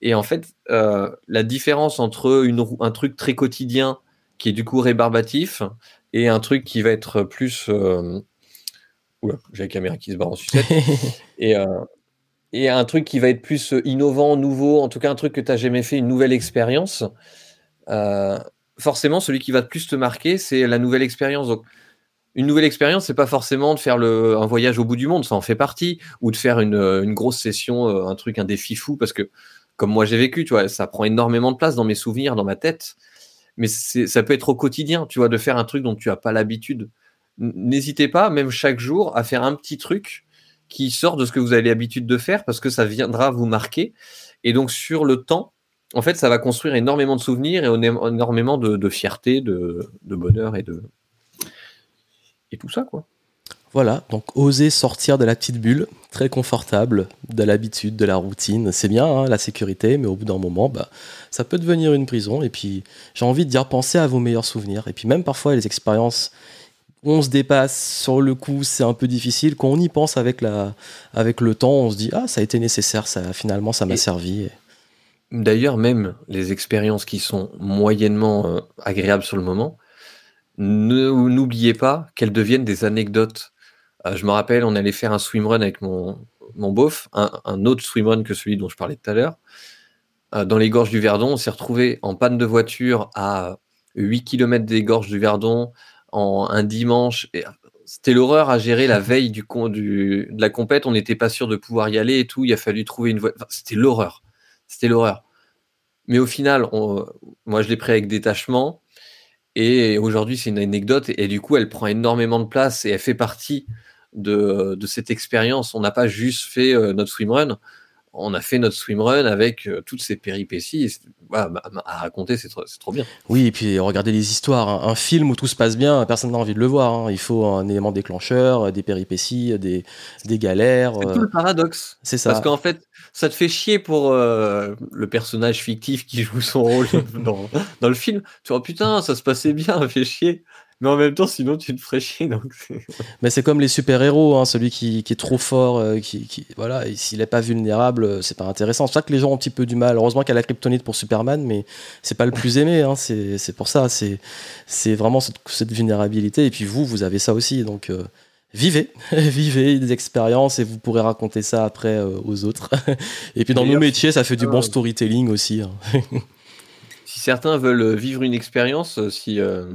Et en fait, euh, la différence entre une, un truc très quotidien qui est du coup rébarbatif et un truc qui va être plus... Euh... Oula, j'ai la caméra qui se barre en sucette. et... Euh... Et un truc qui va être plus innovant, nouveau, en tout cas un truc que tu n'as jamais fait, une nouvelle expérience, euh, forcément, celui qui va plus te marquer, c'est la nouvelle expérience. Donc, une nouvelle expérience, ce n'est pas forcément de faire le, un voyage au bout du monde, ça en fait partie, ou de faire une, une grosse session, un truc, un défi fou, parce que, comme moi j'ai vécu, tu vois, ça prend énormément de place dans mes souvenirs, dans ma tête, mais c'est, ça peut être au quotidien, tu vois, de faire un truc dont tu n'as pas l'habitude. N'hésitez pas, même chaque jour, à faire un petit truc qui sort de ce que vous avez l'habitude de faire parce que ça viendra vous marquer. Et donc, sur le temps, en fait, ça va construire énormément de souvenirs et énormément de, de fierté, de, de bonheur et, de... et tout ça, quoi. Voilà, donc oser sortir de la petite bulle, très confortable, de l'habitude, de la routine. C'est bien, hein, la sécurité, mais au bout d'un moment, bah, ça peut devenir une prison. Et puis, j'ai envie de dire, pensez à vos meilleurs souvenirs. Et puis, même parfois, les expériences... on se dépasse, sur le coup, c'est un peu difficile. Quand on y pense avec, la, avec le temps, on se dit « Ah, ça a été nécessaire, ça, finalement, ça m'a et servi. » D'ailleurs, même les expériences qui sont moyennement euh, agréables sur le moment, ne, n'oubliez pas qu'elles deviennent des anecdotes. Euh, je me rappelle, on allait faire un swimrun avec mon, mon beauf, un, un autre swimrun que celui dont je parlais tout à l'heure. Euh, dans les gorges du Verdon, on s'est retrouvé en panne de voiture à huit kilomètres des gorges du Verdon, en un dimanche, et c'était l'horreur à gérer la veille du, con, du de la compète, on n'était pas sûr de pouvoir y aller et tout, il a fallu trouver une voie, enfin, c'était l'horreur, c'était l'horreur. Mais au final, on, moi je l'ai pris avec détachement, et aujourd'hui c'est une anecdote, et, et du coup elle prend énormément de place, et elle fait partie de, de cette expérience, on n'a pas juste fait euh, notre swimrun, on a fait notre swimrun avec euh, toutes ces péripéties. Et bah, bah, à raconter, c'est trop, c'est trop bien. Oui, et puis regardez les histoires. Hein. Un film où tout se passe bien, personne n'a envie de le voir. Hein. Il faut un élément déclencheur, des péripéties, des, des galères. C'est euh... tout le paradoxe. C'est ça. Parce qu'en fait, ça te fait chier pour euh, le personnage fictif qui joue son rôle dans, dans le film. Tu vois, putain, ça se passait bien, ça fait chier. Mais en même temps, sinon, tu te ferais chier. Donc c'est... Mais c'est comme les super-héros, hein, celui qui, qui est trop fort, euh, qui, qui, voilà, et s'il n'est pas vulnérable, euh, c'est pas intéressant. C'est pour ça que les gens ont un petit peu du mal. Heureusement qu'il y a la kryptonite pour Superman, mais c'est pas le plus aimé. Hein, c'est, c'est pour ça. C'est, c'est vraiment cette, cette vulnérabilité. Et puis vous, vous avez ça aussi. Donc euh, vivez, vivez des expériences et vous pourrez raconter ça après euh, aux autres. Et puis dans D'ailleurs, nos métiers, ça fait du bon storytelling aussi. Hein. Si certains veulent vivre une expérience, si... Euh...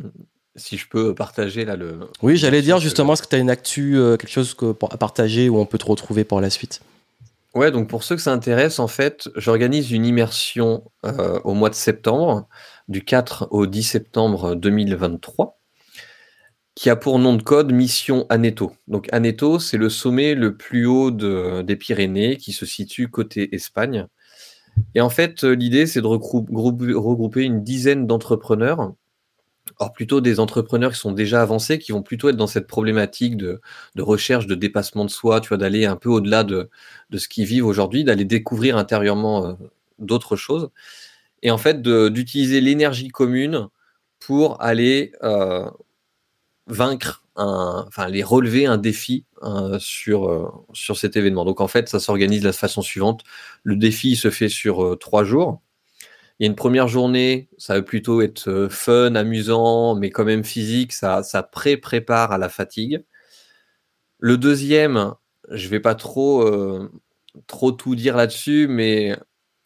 si je peux partager là le... Oui, j'allais dire justement, est-ce que tu as une actu, euh, quelque chose que, à partager où on peut te retrouver pour la suite? Ouais, donc pour ceux que ça intéresse, en fait, j'organise une immersion euh, au mois de septembre, du quatre au dix septembre deux mille vingt-trois, qui a pour nom de code Mission Aneto. Donc Aneto, c'est le sommet le plus haut de, des Pyrénées qui se situe côté Espagne. Et en fait, l'idée, c'est de regrouper, regrouper une dizaine d'entrepreneurs. Or, plutôt des entrepreneurs qui sont déjà avancés, qui vont plutôt être dans cette problématique de, de recherche, de dépassement de soi, tu vois, d'aller un peu au-delà de, de ce qu'ils vivent aujourd'hui, d'aller découvrir intérieurement euh, d'autres choses. et en fait de, d'utiliser l'énergie commune pour aller euh, vaincre, un, enfin aller relever un défi euh, sur, euh, sur cet événement. Donc en fait, ça s'organise de la façon suivante. Le défi il se fait sur euh, trois jours. Il y a une première journée, ça va plutôt être fun, amusant, mais quand même physique, ça, ça pré-prépare à la fatigue. Le deuxième, je ne vais pas trop, euh, trop tout dire là-dessus, mais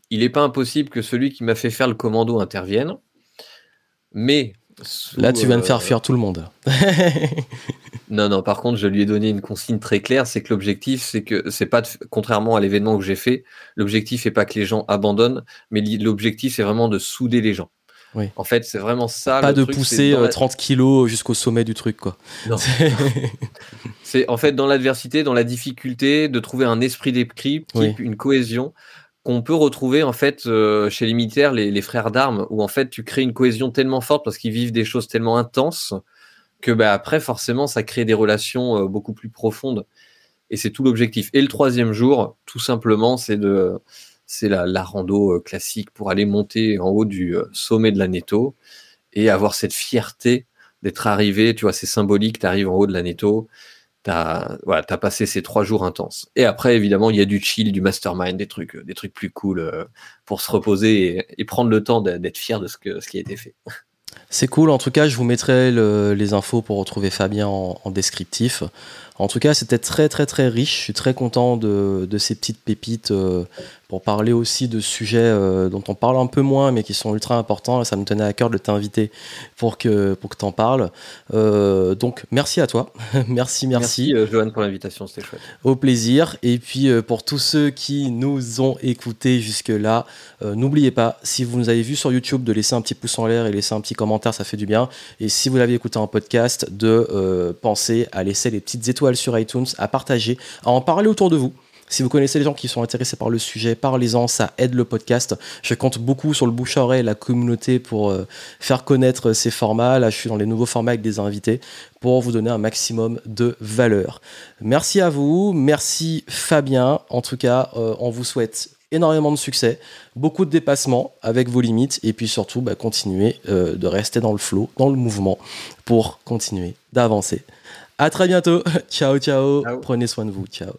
il n'est pas impossible que celui qui m'a fait faire le commando intervienne. Mais sous, là, tu viens euh, de faire fuir tout le monde. non, non, par contre, je lui ai donné une consigne très claire, c'est que l'objectif, c'est que, c'est pas de, contrairement à l'événement que j'ai fait, l'objectif n'est pas que les gens abandonnent, mais l'objectif, c'est vraiment de souder les gens. Oui. En fait, c'est vraiment ça. Pas le de truc, pousser la... trente kilos jusqu'au sommet du truc, quoi. Non. C'est... c'est en fait dans l'adversité, dans la difficulté, de trouver un esprit d'équipe, oui. une cohésion qu'on peut retrouver en fait euh, chez les militaires, les, les frères d'armes, où en fait tu crées une cohésion tellement forte parce qu'ils vivent des choses tellement intenses que bah, après forcément ça crée des relations euh, beaucoup plus profondes. Et c'est tout l'objectif. Et le troisième jour, tout simplement, c'est de C'est la, la rando classique pour aller monter en haut du sommet de l'Aneto et avoir cette fierté d'être arrivé. Tu vois, c'est symbolique, tu arrives en haut de l'Aneto, tu as voilà, passé ces trois jours intenses. Et après, évidemment, il y a du chill, du mastermind, des trucs, des trucs plus cool pour se reposer et, et prendre le temps d'être fier de ce, que, ce qui a été fait. C'est cool. En tout cas, je vous mettrai le, les infos pour retrouver Fabien en, en descriptif. En tout cas, c'était très, très, très riche. Je suis très content de, de ces petites pépites euh, pour parler aussi de sujets euh, dont on parle un peu moins, mais qui sont ultra importants. Ça me tenait à cœur de t'inviter pour que, pour que tu en parles. Euh, donc, merci à toi. merci, merci. Merci, euh, Johan, pour l'invitation. C'était chouette. Au plaisir. Et puis, euh, pour tous ceux qui nous ont écoutés jusque-là, euh, n'oubliez pas, si vous nous avez vus sur YouTube, de laisser un petit pouce en l'air et laisser un petit commentaire, ça fait du bien. Et si vous l'avez écouté en podcast, de euh, penser à laisser les petites étoiles sur iTunes, à partager, à en parler autour de vous. Si vous connaissez les gens qui sont intéressés par le sujet, parlez-en, ça aide le podcast. Je compte beaucoup sur le bouche à oreille, la communauté pour euh, faire connaître ces formats. Là, je suis dans les nouveaux formats avec des invités pour vous donner un maximum de valeur. Merci à vous, merci Fabien. En tout cas, euh, on vous souhaite énormément de succès, beaucoup de dépassements avec vos limites et puis surtout, bah, continuez euh, de rester dans le flow, dans le mouvement pour continuer d'avancer. À très bientôt. Ciao, ciao. Ciao. Prenez soin de vous. Ciao.